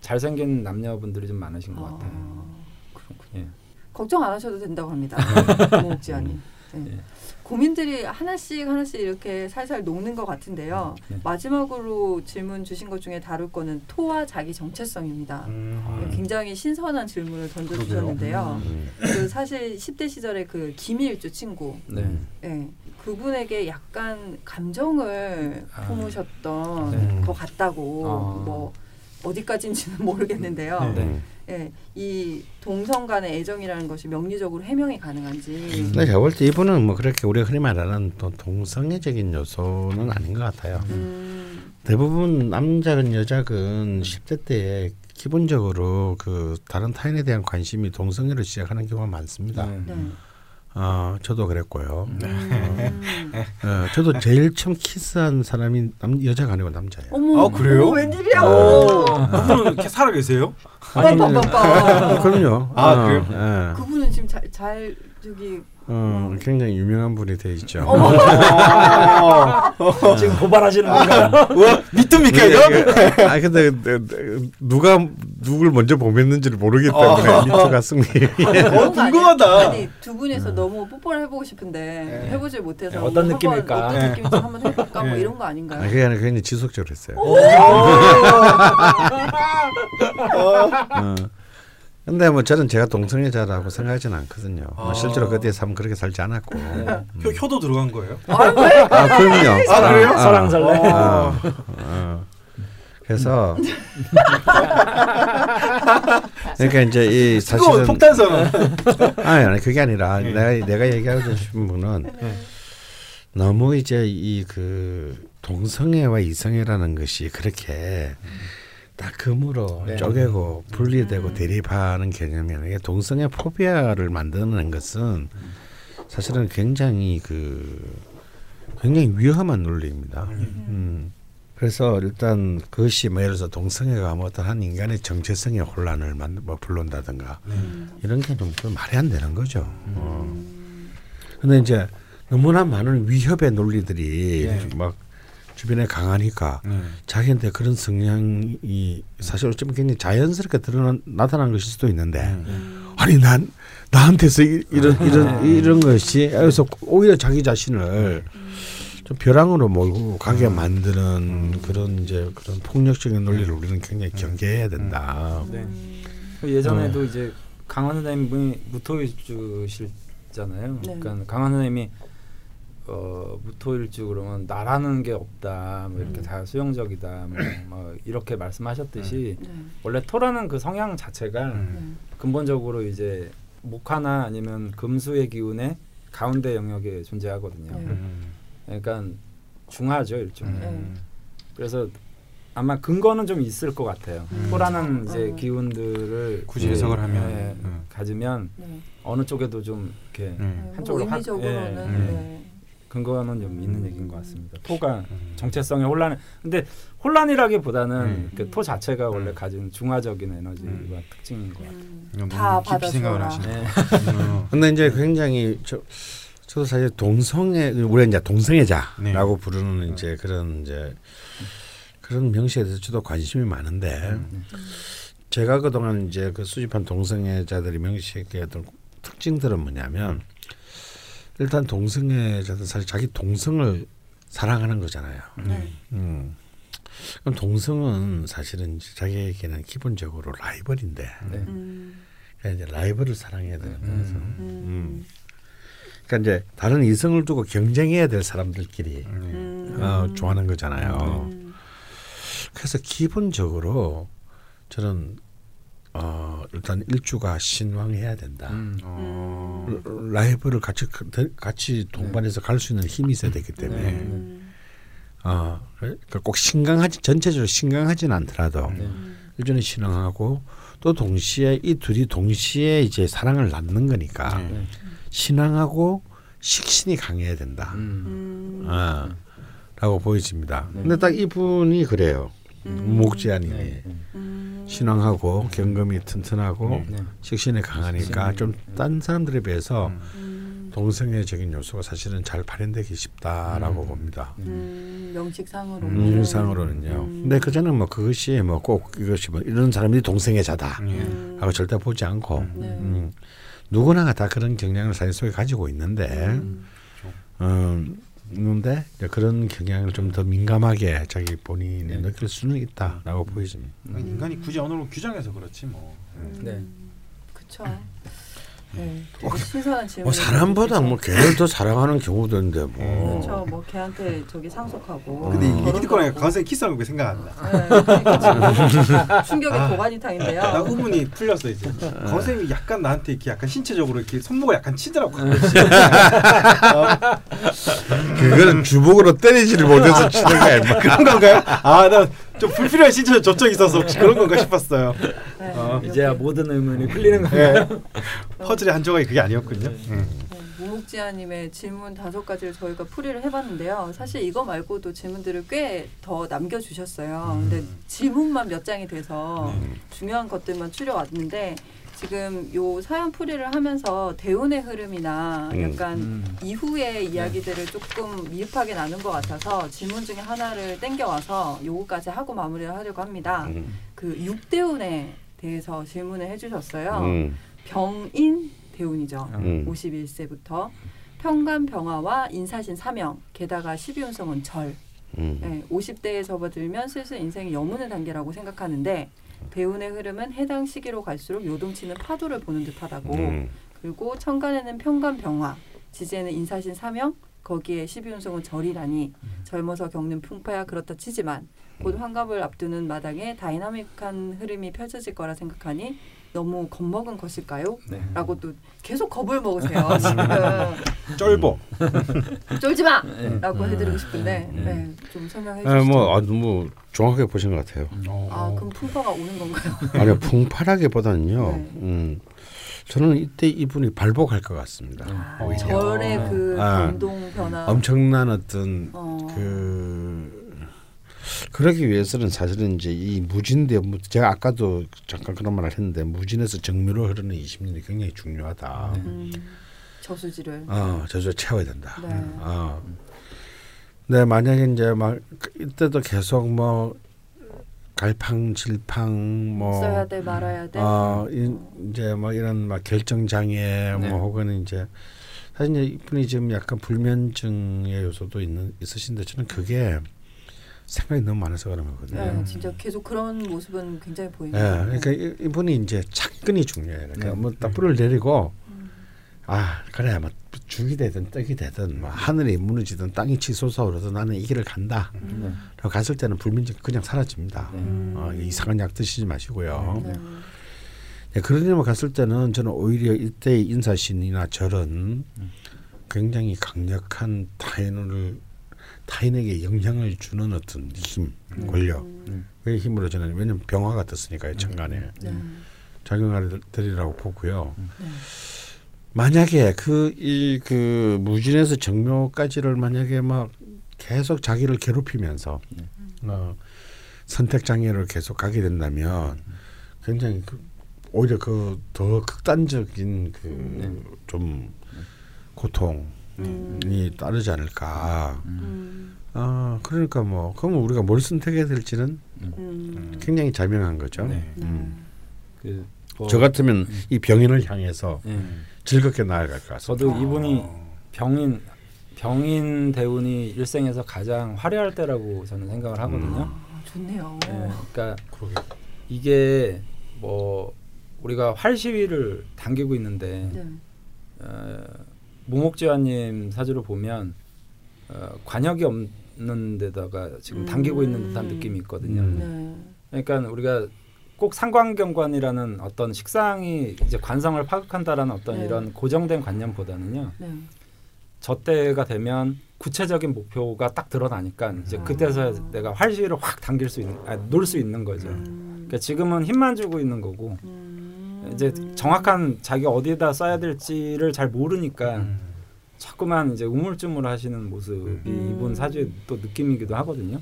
잘생긴 남녀분들이 좀 많으신 것 같아요. 그렇군요. 예. 걱정 안 하셔도 된다고 합니다. 무목지화님. 네. 예. 고민들이 하나씩 이렇게 살살 녹는 것 같은데요. 네. 마지막으로 질문 주신 것 중에 다룰 거는 토와 자기 정체성입니다. 굉장히 신선한 질문을 던져주셨는데요. 그 사실 10대 시절에 그 기미일주 친구 네. 네. 그분에게 약간 감정을 품으셨던 것 같다고 뭐 어디까지인지는 모르겠는데요. 네. 예, 이 동성 간의 애정이라는 것이 명리적으로 해명이 가능한지. 네, 제가 볼 때 이분은 뭐 그렇게 우리가 흔히 말하는 또 동성애적인 요소는 아닌 것 같아요. 대부분 남자든 여자든 10대 때 기본적으로 그 다른 타인에 대한 관심이 동성애로 시작하는 경우가 많습니다. 저도 그랬고요. 저도 제일 처음 키스한 사람이 여자가 아니고 남자예요. 어머, 그래요? 웬일이야? 그분은 살아계세요? 아니, 그럼요. 그래요? 그분은 지금 잘 저기. 굉장히 유명한 분이 돼 있죠. 지금 고발하시는 건가요? 믿습니까? 아 근데 누가 누굴 먼저 보냈는지를 모르기 때문에 미투 같습니다. 궁금하다. 아니 두 분에서 너무 뽀뽀를 해보고 싶은데 해보질 못해서 어떤 느낌일까? 어떤 느낌인지 한번 해볼까? 뭐 이런 거 아닌가요? 그게 아니라 괜히 지속적으로 했어요. 근데 뭐 저는 제가 동성애자라고 생각하진 않거든요. 실제로 그때 삶 그렇게 살지 않았고. 혀도 들어간 거예요? 그럼요. 그래요? 사랑살래. 그래서 그러니까 이제 이 사실은 폭탄선언. 아니 그게 아니라 내가 얘기하고 싶은 분은 너무 이제 이 그 동성애와 이성애라는 것이 그렇게. 딱 금으로 쪼개고 분리되고 대립하는 개념이 아니라 동성애 포비아를 만드는 것은 사실은 굉장히 위험한 논리입니다. 그래서 일단 그것이 뭐 예를 들어서 동성애가 뭐 어떤 한 인간의 정체성의 혼란을 뭐 불러온다든가 이런 게 좀 말이 안 되는 거죠. 근데 이제 너무나 많은 위협의 논리들이 막 주변에 강하니까 자기한테 그런 성향이 사실 어쩌면 굉장히 자연스럽게 나타난 것일 수도 있는데 아니 난 나한테서 이런 것이 그래서 오히려 자기 자신을 좀 벼랑으로 몰고 가게 만드는 그런 이제 그런 폭력적인 논리를 우리는 굉장히 경계해야 된다. 네. 예전에도 이제 강원 선생님이 무토일주시잖아요. 네. 그러니까 강원 선생님이 무토일주 그러면 나라는 게 없다, 뭐 이렇게 다 수용적이다, 뭐 이렇게 말씀하셨듯이 원래 토라는 그 성향 자체가 근본적으로 이제 목화나 아니면 금수의 기운의 가운데 영역에 존재하거든요. 그러니까 중화죠 일종의. 그래서 아마 근거는 좀 있을 것 같아요. 토라는 이제 기운들을 굳이 해석을 하면 가지면 어느 쪽에도 좀 이렇게 한쪽으로 의미적으로는. 근거는 좀 있는 얘기인 것 같습니다. 토가 정체성의 혼란을 근데 혼란이라기보다는 그 토 자체가 원래 가진 중화적인 에너지가 특징인 것 같아요. 다 깊이 받아줘라. 생각을 하시네요. 근데 이제 굉장히 저도 사실 동성애, 우리 이제 동성애자라고 네. 부르는 이제 그런 명시에 대해서 저도 관심이 많은데 제가 그동안 이제 그 수집한 동성애자들이 명시의 어떤 특징들은 뭐냐면 일단 동성애자들 사실 자기 동성을 사랑하는 거잖아요. 네. 그럼 동성은 사실은 자기에게는 기본적으로 라이벌인데 네. 그러니까 이제 라이벌을 사랑해야 되는 거죠. 그러니까 이제 다른 이성을 두고 경쟁해야 될 사람들끼리 좋아하는 거잖아요. 그래서 기본적으로 저는 일단 일주가 신왕해야 된다. 라이벌을 같이 동반해서 네. 갈 수 있는 힘이 있어야 되기 때문에 그러니까 꼭 신강하지 전체적으로 신강하진 않더라도 일주는 신왕하고 또 동시에 이 둘이 동시에 이제 사랑을 낳는 거니까 신왕하고 식신이 강해야 된다. 라고 보여집니다. 근데 딱 이분이 그래요. 무목지화님이 신왕하고 경금이 튼튼하고 식신이 강하니까 좀 딴 사람들에 비해서 동성애적인 요소가 사실은 잘 발현되기 쉽다라고 봅니다. 명식상으로는요. 근데 그전에 뭐 그것이 뭐 꼭 이것이 뭐 이런 사람들이 동성애자다 라고 절대 보지 않고 누구나 다 그런 경향을 사회 속에 가지고 있는데 있는데 그런 경향을 좀 더 민감하게 자기 본인이 느낄 수는 있다라고 보여집니다. 인간이 굳이 어느 정도 규정해서 그렇지 뭐. 네, 그렇죠. 네. 신선한 질문. 사람보다 뭐 걔를 더 사랑하는 경우도 있는데 뭐. 그렇죠. 뭐 걔한테 저기 상속하고. 근데 이게 거랑 강생 키스하는 게 생각난다. 충격의 도가니탕인데요. 나 의문이 풀렸어 이제. 강생이 약간 나한테 이렇게 약간 신체적으로 이렇게 손목을 약간 치더라고. 그거는 주먹으로 때리지를 못해서 치는 거야. 그런 건가요? 아, 나 좀 불필요한 신체적 접촉이 있어서 혹시 그런 건가 싶었어요. 네, 이제 모든 의문이 풀리는 거예요. 퍼즐의 한 조각이 그게 아니었군요. 무목지화님의 질문 5가지를 저희가 풀이를 해봤는데요. 사실 이거 말고도 질문들을 꽤 더 남겨주셨어요. 근데 질문만 몇 장이 돼서 중요한 것들만 추려왔는데 지금 요 사연 풀이를 하면서 대운의 흐름이나 약간 이후의 이야기들을 조금 미흡하게 나눈 것 같아서 질문 중에 하나를 땡겨와서 요거까지 하고 마무리를 하려고 합니다. 그 육대운에 대해서 질문을 해주셨어요. 병인 대운이죠. 51세부터 편간 병화와 인사신 사명 게다가 12운성은 절. 50대에 접어들면 슬슬 인생이 여무는 단계라고 생각하는데 대운의 흐름은 해당 시기로 갈수록 요동치는 파도를 보는 듯하다고. 그리고 천간에는 편간병화, 지지에는 인사신 사명, 거기에 12운성은 절이라니 젊어서 겪는 풍파야 그렇다 치지만 곧 환갑을 앞두는 마당에 다이나믹한 흐름이 펼쳐질 거라 생각하니 너무 겁먹은 것일까요? 네. 라고 또 계속 겁을 먹으세요. 지금. 쫄보. 쫄지 마! 라고 해드리고 싶은데 네, 좀 설명해 주시죠. 뭐 정확하게 보신 것 같아요. 아, 그럼 풍파가 오는 건가요? 아니요. 풍파라기보다는요. 저는 이때 이분이 발복할 것 같습니다. 절의 그 감동 변화. 엄청난 어떤 그러기 위해서는 사실은 이제 이 무진대 제가 아까도 잠깐 그런 말을 했는데 무진에서 정묘로 흐르는 20년이 굉장히 중요하다. 저수지를 저수지 채워야 된다. 네. 근데 만약에 이제 막 이때도 계속 뭐 갈팡질팡 뭐 써야 돼 말아야 돼. 이제 막 이런 막 결정장애 뭐 혹은 이제 사실 이제 이분이 지금 약간 불면증의 요소도 있으신데 저는 그게 생각이 너무 많아서 그런 거거든요. 네, 진짜 계속 그런 모습은 굉장히 보이네요. 네, 그러니까 이분이 이제 착근이 중요해요. 그러니까 뭐 딱 불을 내리고 그래 뭐 죽이 되든 떡이 되든 뭐 하늘이 무너지든 땅이 치솟아오르든 나는 이 길을 간다. 라고 갔을 때는 불면증 그냥 사라집니다. 이상한 약 드시지 마시고요. 네, 그런 일만 갔을 때는 저는 오히려 이때의 인사신이나 절은 굉장히 강력한 타인에게 영향을 주는 어떤 힘, 권력. 그 힘으로 저는 왜냐면 병화가 떴으니까요. 천간에 작용을 드리라고 보고요. 만약에 그 무진에서 정묘까지를 만약에 막 계속 자기를 괴롭히면서 선택 장애를 계속 가게 된다면 굉장히 오히려 그 더 극단적인 좀 고통. 따르지 않을까. 아, 그러니까 뭐 그러면 우리가 뭘 선택해야 될지는 굉장히 자명한 거죠. 네. 그 뭐 저 같으면 이 병인을 향해서 즐겁게 나아갈 것 같습니다. 저도 이분이 병인 대운이 일생에서 가장 화려할 때라고 저는 생각을 하거든요. 좋네요. 네, 그러니까 이게 뭐 우리가 활시위를 당기고 있는데 네. 무목지화님 사주를 보면 관역이 없는 데다가 지금 당기고 있는 듯한 느낌이 있거든요. 네. 그러니까 우리가 꼭 상관경관이라는 어떤 식상이 이제 관성을 파악한다라는 어떤 네. 이런 고정된 관념보다는요. 네. 저 때가 되면 구체적인 목표가 딱 드러나니까 이제 그때서야 내가 활시위를 확 당길 수 있는, 놀 수 있는 거죠. 그러니까 지금은 힘만 주고 있는 거고 이제 정확한 자기가 어디에다 써야 될지를 잘 모르니까 자꾸만 이제 우물쭈물 하시는 모습이 이분 사주의 또 느낌이기도 하거든요.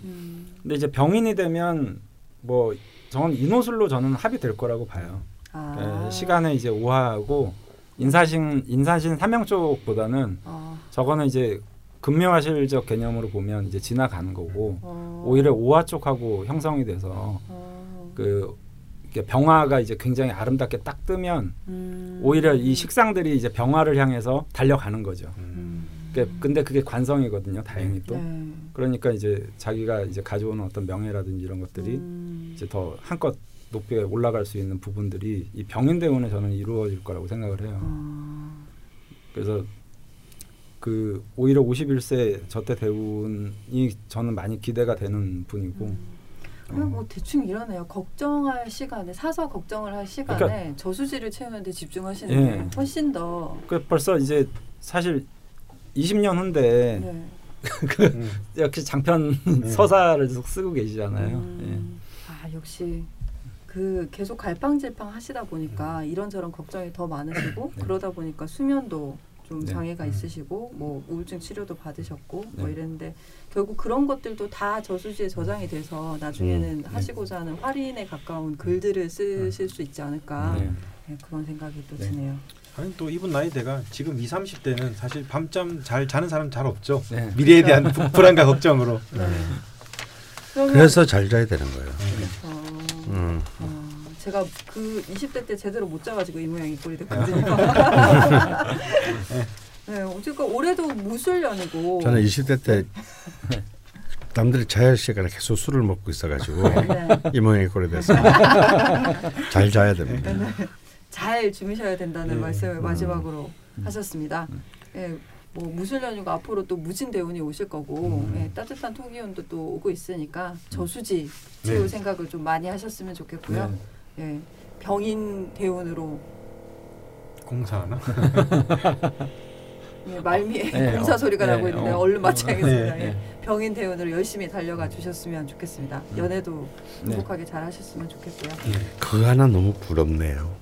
근데 이제 병인이 되면 뭐 저는 인호술로 저는 합이 될 거라고 봐요. 아. 시간에 이제 오화하고 인사신 삼형 쪽보다는 저거는 이제 금묘화실적 개념으로 보면 이제 지나간 거고 오히려 오화 쪽하고 형성이 돼서 그 병화가 이제 굉장히 아름답게 딱 뜨면 오히려 이 식상들이 이제 병화를 향해서 달려가는 거죠. 근데 그게 관성이거든요. 다행히 또 그러니까 이제 자기가 이제 가져오는 어떤 명예라든지 이런 것들이 이제 더 한껏 높게 올라갈 수 있는 부분들이 이 병인 대운에 저는 이루어질 거라고 생각을 해요. 그래서 그 오히려 51세 저때 대운이 저는 많이 기대가 되는 분이고. 그냥 뭐 대충 이러네요. 걱정할 시간에 사서 걱정을 할 시간에 그러니까, 저수지를 채우는데 집중하시는 게 예. 훨씬 더. 그 벌써 이제 사실 20년 후인데 네. 역시 장편 서사를 계속 쓰고 계시잖아요. 예. 아 역시 그 계속 갈팡질팡 하시다 보니까 이런저런 걱정이 더 많으시고 네. 그러다 보니까 수면도 좀 네. 장애가 있으시고 뭐 우울증 치료도 받으셨고 네. 뭐 이랬는데 결국 그런 것들도 다 저수지에 저장이 돼서 나중에는 하시고자 하는 활인에 가까운 글들을 쓰실 수 있지 않을까 네. 네, 그런 생각이 또 드네요. 아니 또 이분 나이대가 지금 20, 30대는 사실 밤잠 잘 자는 사람 잘 없죠. 네. 미래에 대한 불안과 걱정으로. 네. 그래서 잘 자야 되는 거예요. 제가 그 20대 때 제대로 못 자가지고 이 모양이 꼴이 됐거든요. 네, 어쨌든 올해도 무술 연이고. 저는 20대 때 남들이 자야 시간에 계속 술을 먹고 있어가지고 네. 이 모양이 꼴이 됐어요. 잘 자야 됩니다. 네. 잘 주무셔야 된다는 말씀을 마지막으로 하셨습니다. 네. 뭐 무술 연휴가 앞으로 또 무진 대운이 오실 거고 예, 따뜻한 토기운도 또 오고 있으니까 저수지 치유 생각을 좀 많이 하셨으면 좋겠고요. 예, 병인 대운으로 공사하나? 예, 말미에 공사 소리가 나고 있는데 얼른 맞춰야겠습니다. 병인 대운으로 열심히 달려가 주셨으면 좋겠습니다. 연애도 행복하게 잘 하셨으면 좋겠고요. 그거 하나 너무 부럽네요.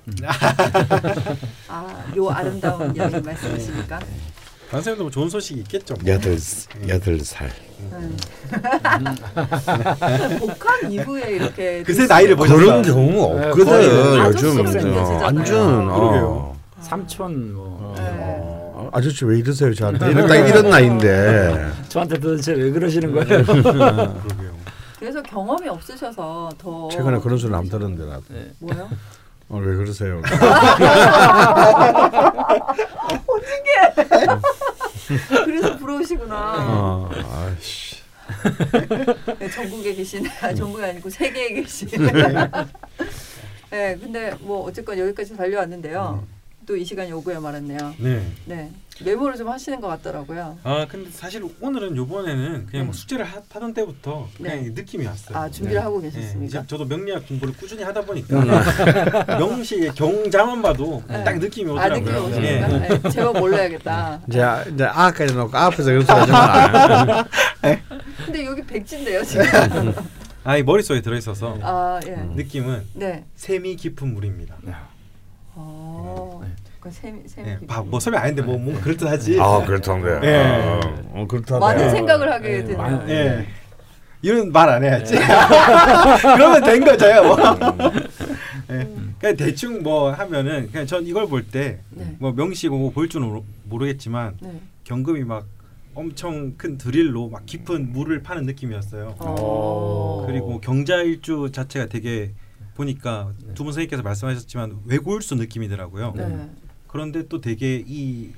아, 요 아름다운 이야기 말씀이십니까? 반생도 뭐 좋은 소식이 있겠죠. 뭐. 여덟 살. 복학 이후에 이렇게 그새 나이를 보셨다. 그런 경우 없거든. 요즘은 완전 그러게요. 삼촌 뭐. 아저씨 왜 이러세요 저한테? 이런 나이인데. 저한테 도대체 왜 그러시는 거예요? 그러게요. 그래서 경험이 없으셔서 더. 최근에 그런 소리 안 들었는데 나도. 뭐요? 왜 그러세요? 어떡해. 그래서 부러우시구나. 아이씨. 네, 전국에 계신, 전국이 아니고 세계에 계신. 네, 근데 뭐 어쨌건 여기까지 달려왔는데요. 또 이 시간이 오고야 말았네요. 네. 메모를 좀 하시는 것 같더라고요. 아, 근데 사실 오늘은 요번에는 그냥 뭐 숙제를 하던 때부터 그냥 느낌이 왔어요. 아, 준비를 하고 계셨습니까? 저도 명리학 공부를 꾸준히 하다 보니까 명시의 경자만 봐도 딱 느낌이 오더라고요. 아, 느낌이 오십니까? 네. 제법 몰라야겠다. 이제 아까지 놓고 앞에서 그런 소리 하지 마라. 근데 여기 백지인데요, 지금. 아, 이 머릿속에 들어있어서 느낌은 샘이 깊은 물입니다. 네, 뭐 설명 아닌데 뭐 그럴듯하지. 아 그렇던데. 그렇다. 많은 생각을 하게 되네요. 이런 말 안 해야지. 그러면 된 거죠. 뭐. 그냥 대충 뭐 하면은 그냥 전 이걸 볼 때 뭐 명시 공부 볼 줄 모르겠지만 네. 경금이 막 엄청 큰 드릴로 막 깊은 물을 파는 느낌이었어요. 그리고 경자일주 자체가 되게 보니까 네. 두 분 선생님께서 말씀하셨지만 외골수 느낌이더라고요. 네. 그런데 또 되게 이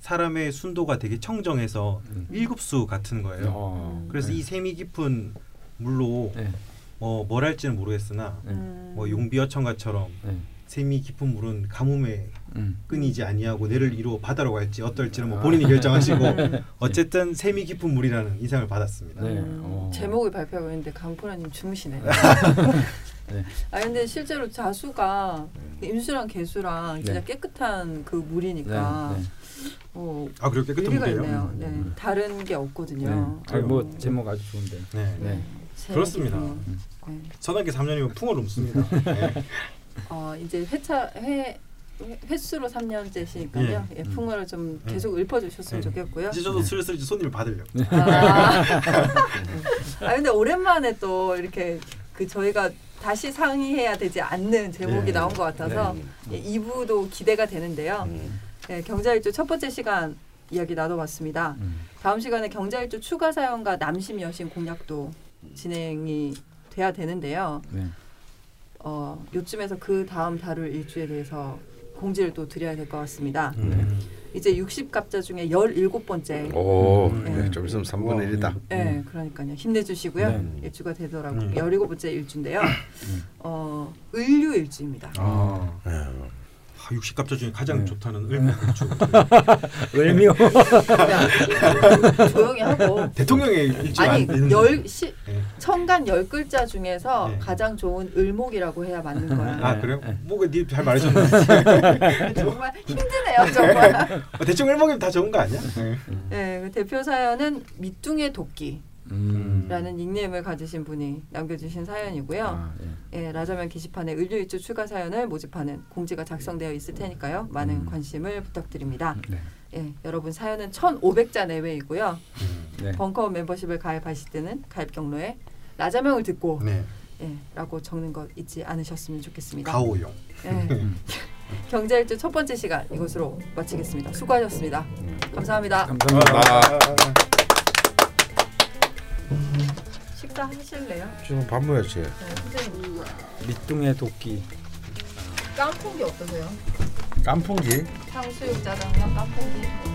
사람의 순도가 되게 청정해서 일급수 같은 거예요. 그래서 네. 이 세미 깊은 물로 네. 뭘 할지는 모르겠으나 뭐 용비어천가처럼 네. 세미 깊은 물은 가뭄에 끊이지 아니하고 내를 이루어 바다로 갈지 어떨지는 뭐 본인이 결정하시고 어쨌든 세미 깊은 물이라는 인상을 받았습니다. 네. 제목을 발표하고 있는데 강프라님 주무시네요. 네. 아 근데 실제로 자수가 임수랑 개수랑 진짜 네. 깨끗한 그 물이니까 네. 네. 아 그렇게 깨끗한 물이에요? 네. 다른 게 없거든요. 네. 뭐 제목 아주 좋은데. 네. 네. 네. 그렇습니다. 네. 전학기 3년이면 풍을 읊습니다. 네. 이제 횟수로 3년째시니까요. 예. 풍어를 좀 계속 읊어주셨으면 좋겠고요. 이제 저도 슬슬 손님을 받으려고. 아 근데 오랜만에 또 이렇게 그 저희가 다시 상의해야 되지 않는 제목이 예. 나온 것 같아서 네. 예, 2부도 기대가 되는데요. 예, 경자일주 첫 번째 시간 이야기 나눠봤습니다. 다음 시간에 경자일주 추가 사연과 남심 여심 공략도 진행이 돼야 되는데요. 네. 요쯤에서 그 다음 다룰 일주에 대해서 공지를 또 드려야 될 것 같습니다. 이제 60갑자 중에 17번째. 오, 네. 좀 있으면 3분의 1이다. 네, 그러니까요. 힘내주시고요. 일주가 되더라고요. 17번째 일주인데요. 을묘일주입니다. 아, 네. 60갑자 중에 가장 좋다는 을묘일주. 을묘. 조용히 하고. 대통령의 일주. 아니, 천간 10글자 중에서 가장 좋은 을목이라고 해야 맞는 거예요. 아 그래요? 목에 네 잘 말해줬는데. 정말 힘드네요. 정말. 대충 을목이면 다 좋은 거 아니야? 네. 대표 사연은 밑둥의 도끼. 라는 닉네임을 가지신 분이 남겨주신 사연이고요. 예, 라자명 게시판에 을묘일주 추가 사연을 모집하는 공지가 작성되어 있을 테니까요. 많은 관심을 부탁드립니다. 예, 여러분 사연은 1,500자 내외이고요. 벙커원 멤버십을 가입하실 때는 가입 경로에 라자명을 듣고 라고 적는 것 잊지 않으셨으면 좋겠습니다. 가오용. 예. 경자일주 첫 번째 시간 이것으로 마치겠습니다. 수고하셨습니다. 감사합니다. 감사합니다. 식사하실래요? 지금 밥 먹어야지. 네, 선생님. 밑둥의 도끼. 깐풍기 어떠세요? 깐풍기? 탕수육 짜장면 깐풍기.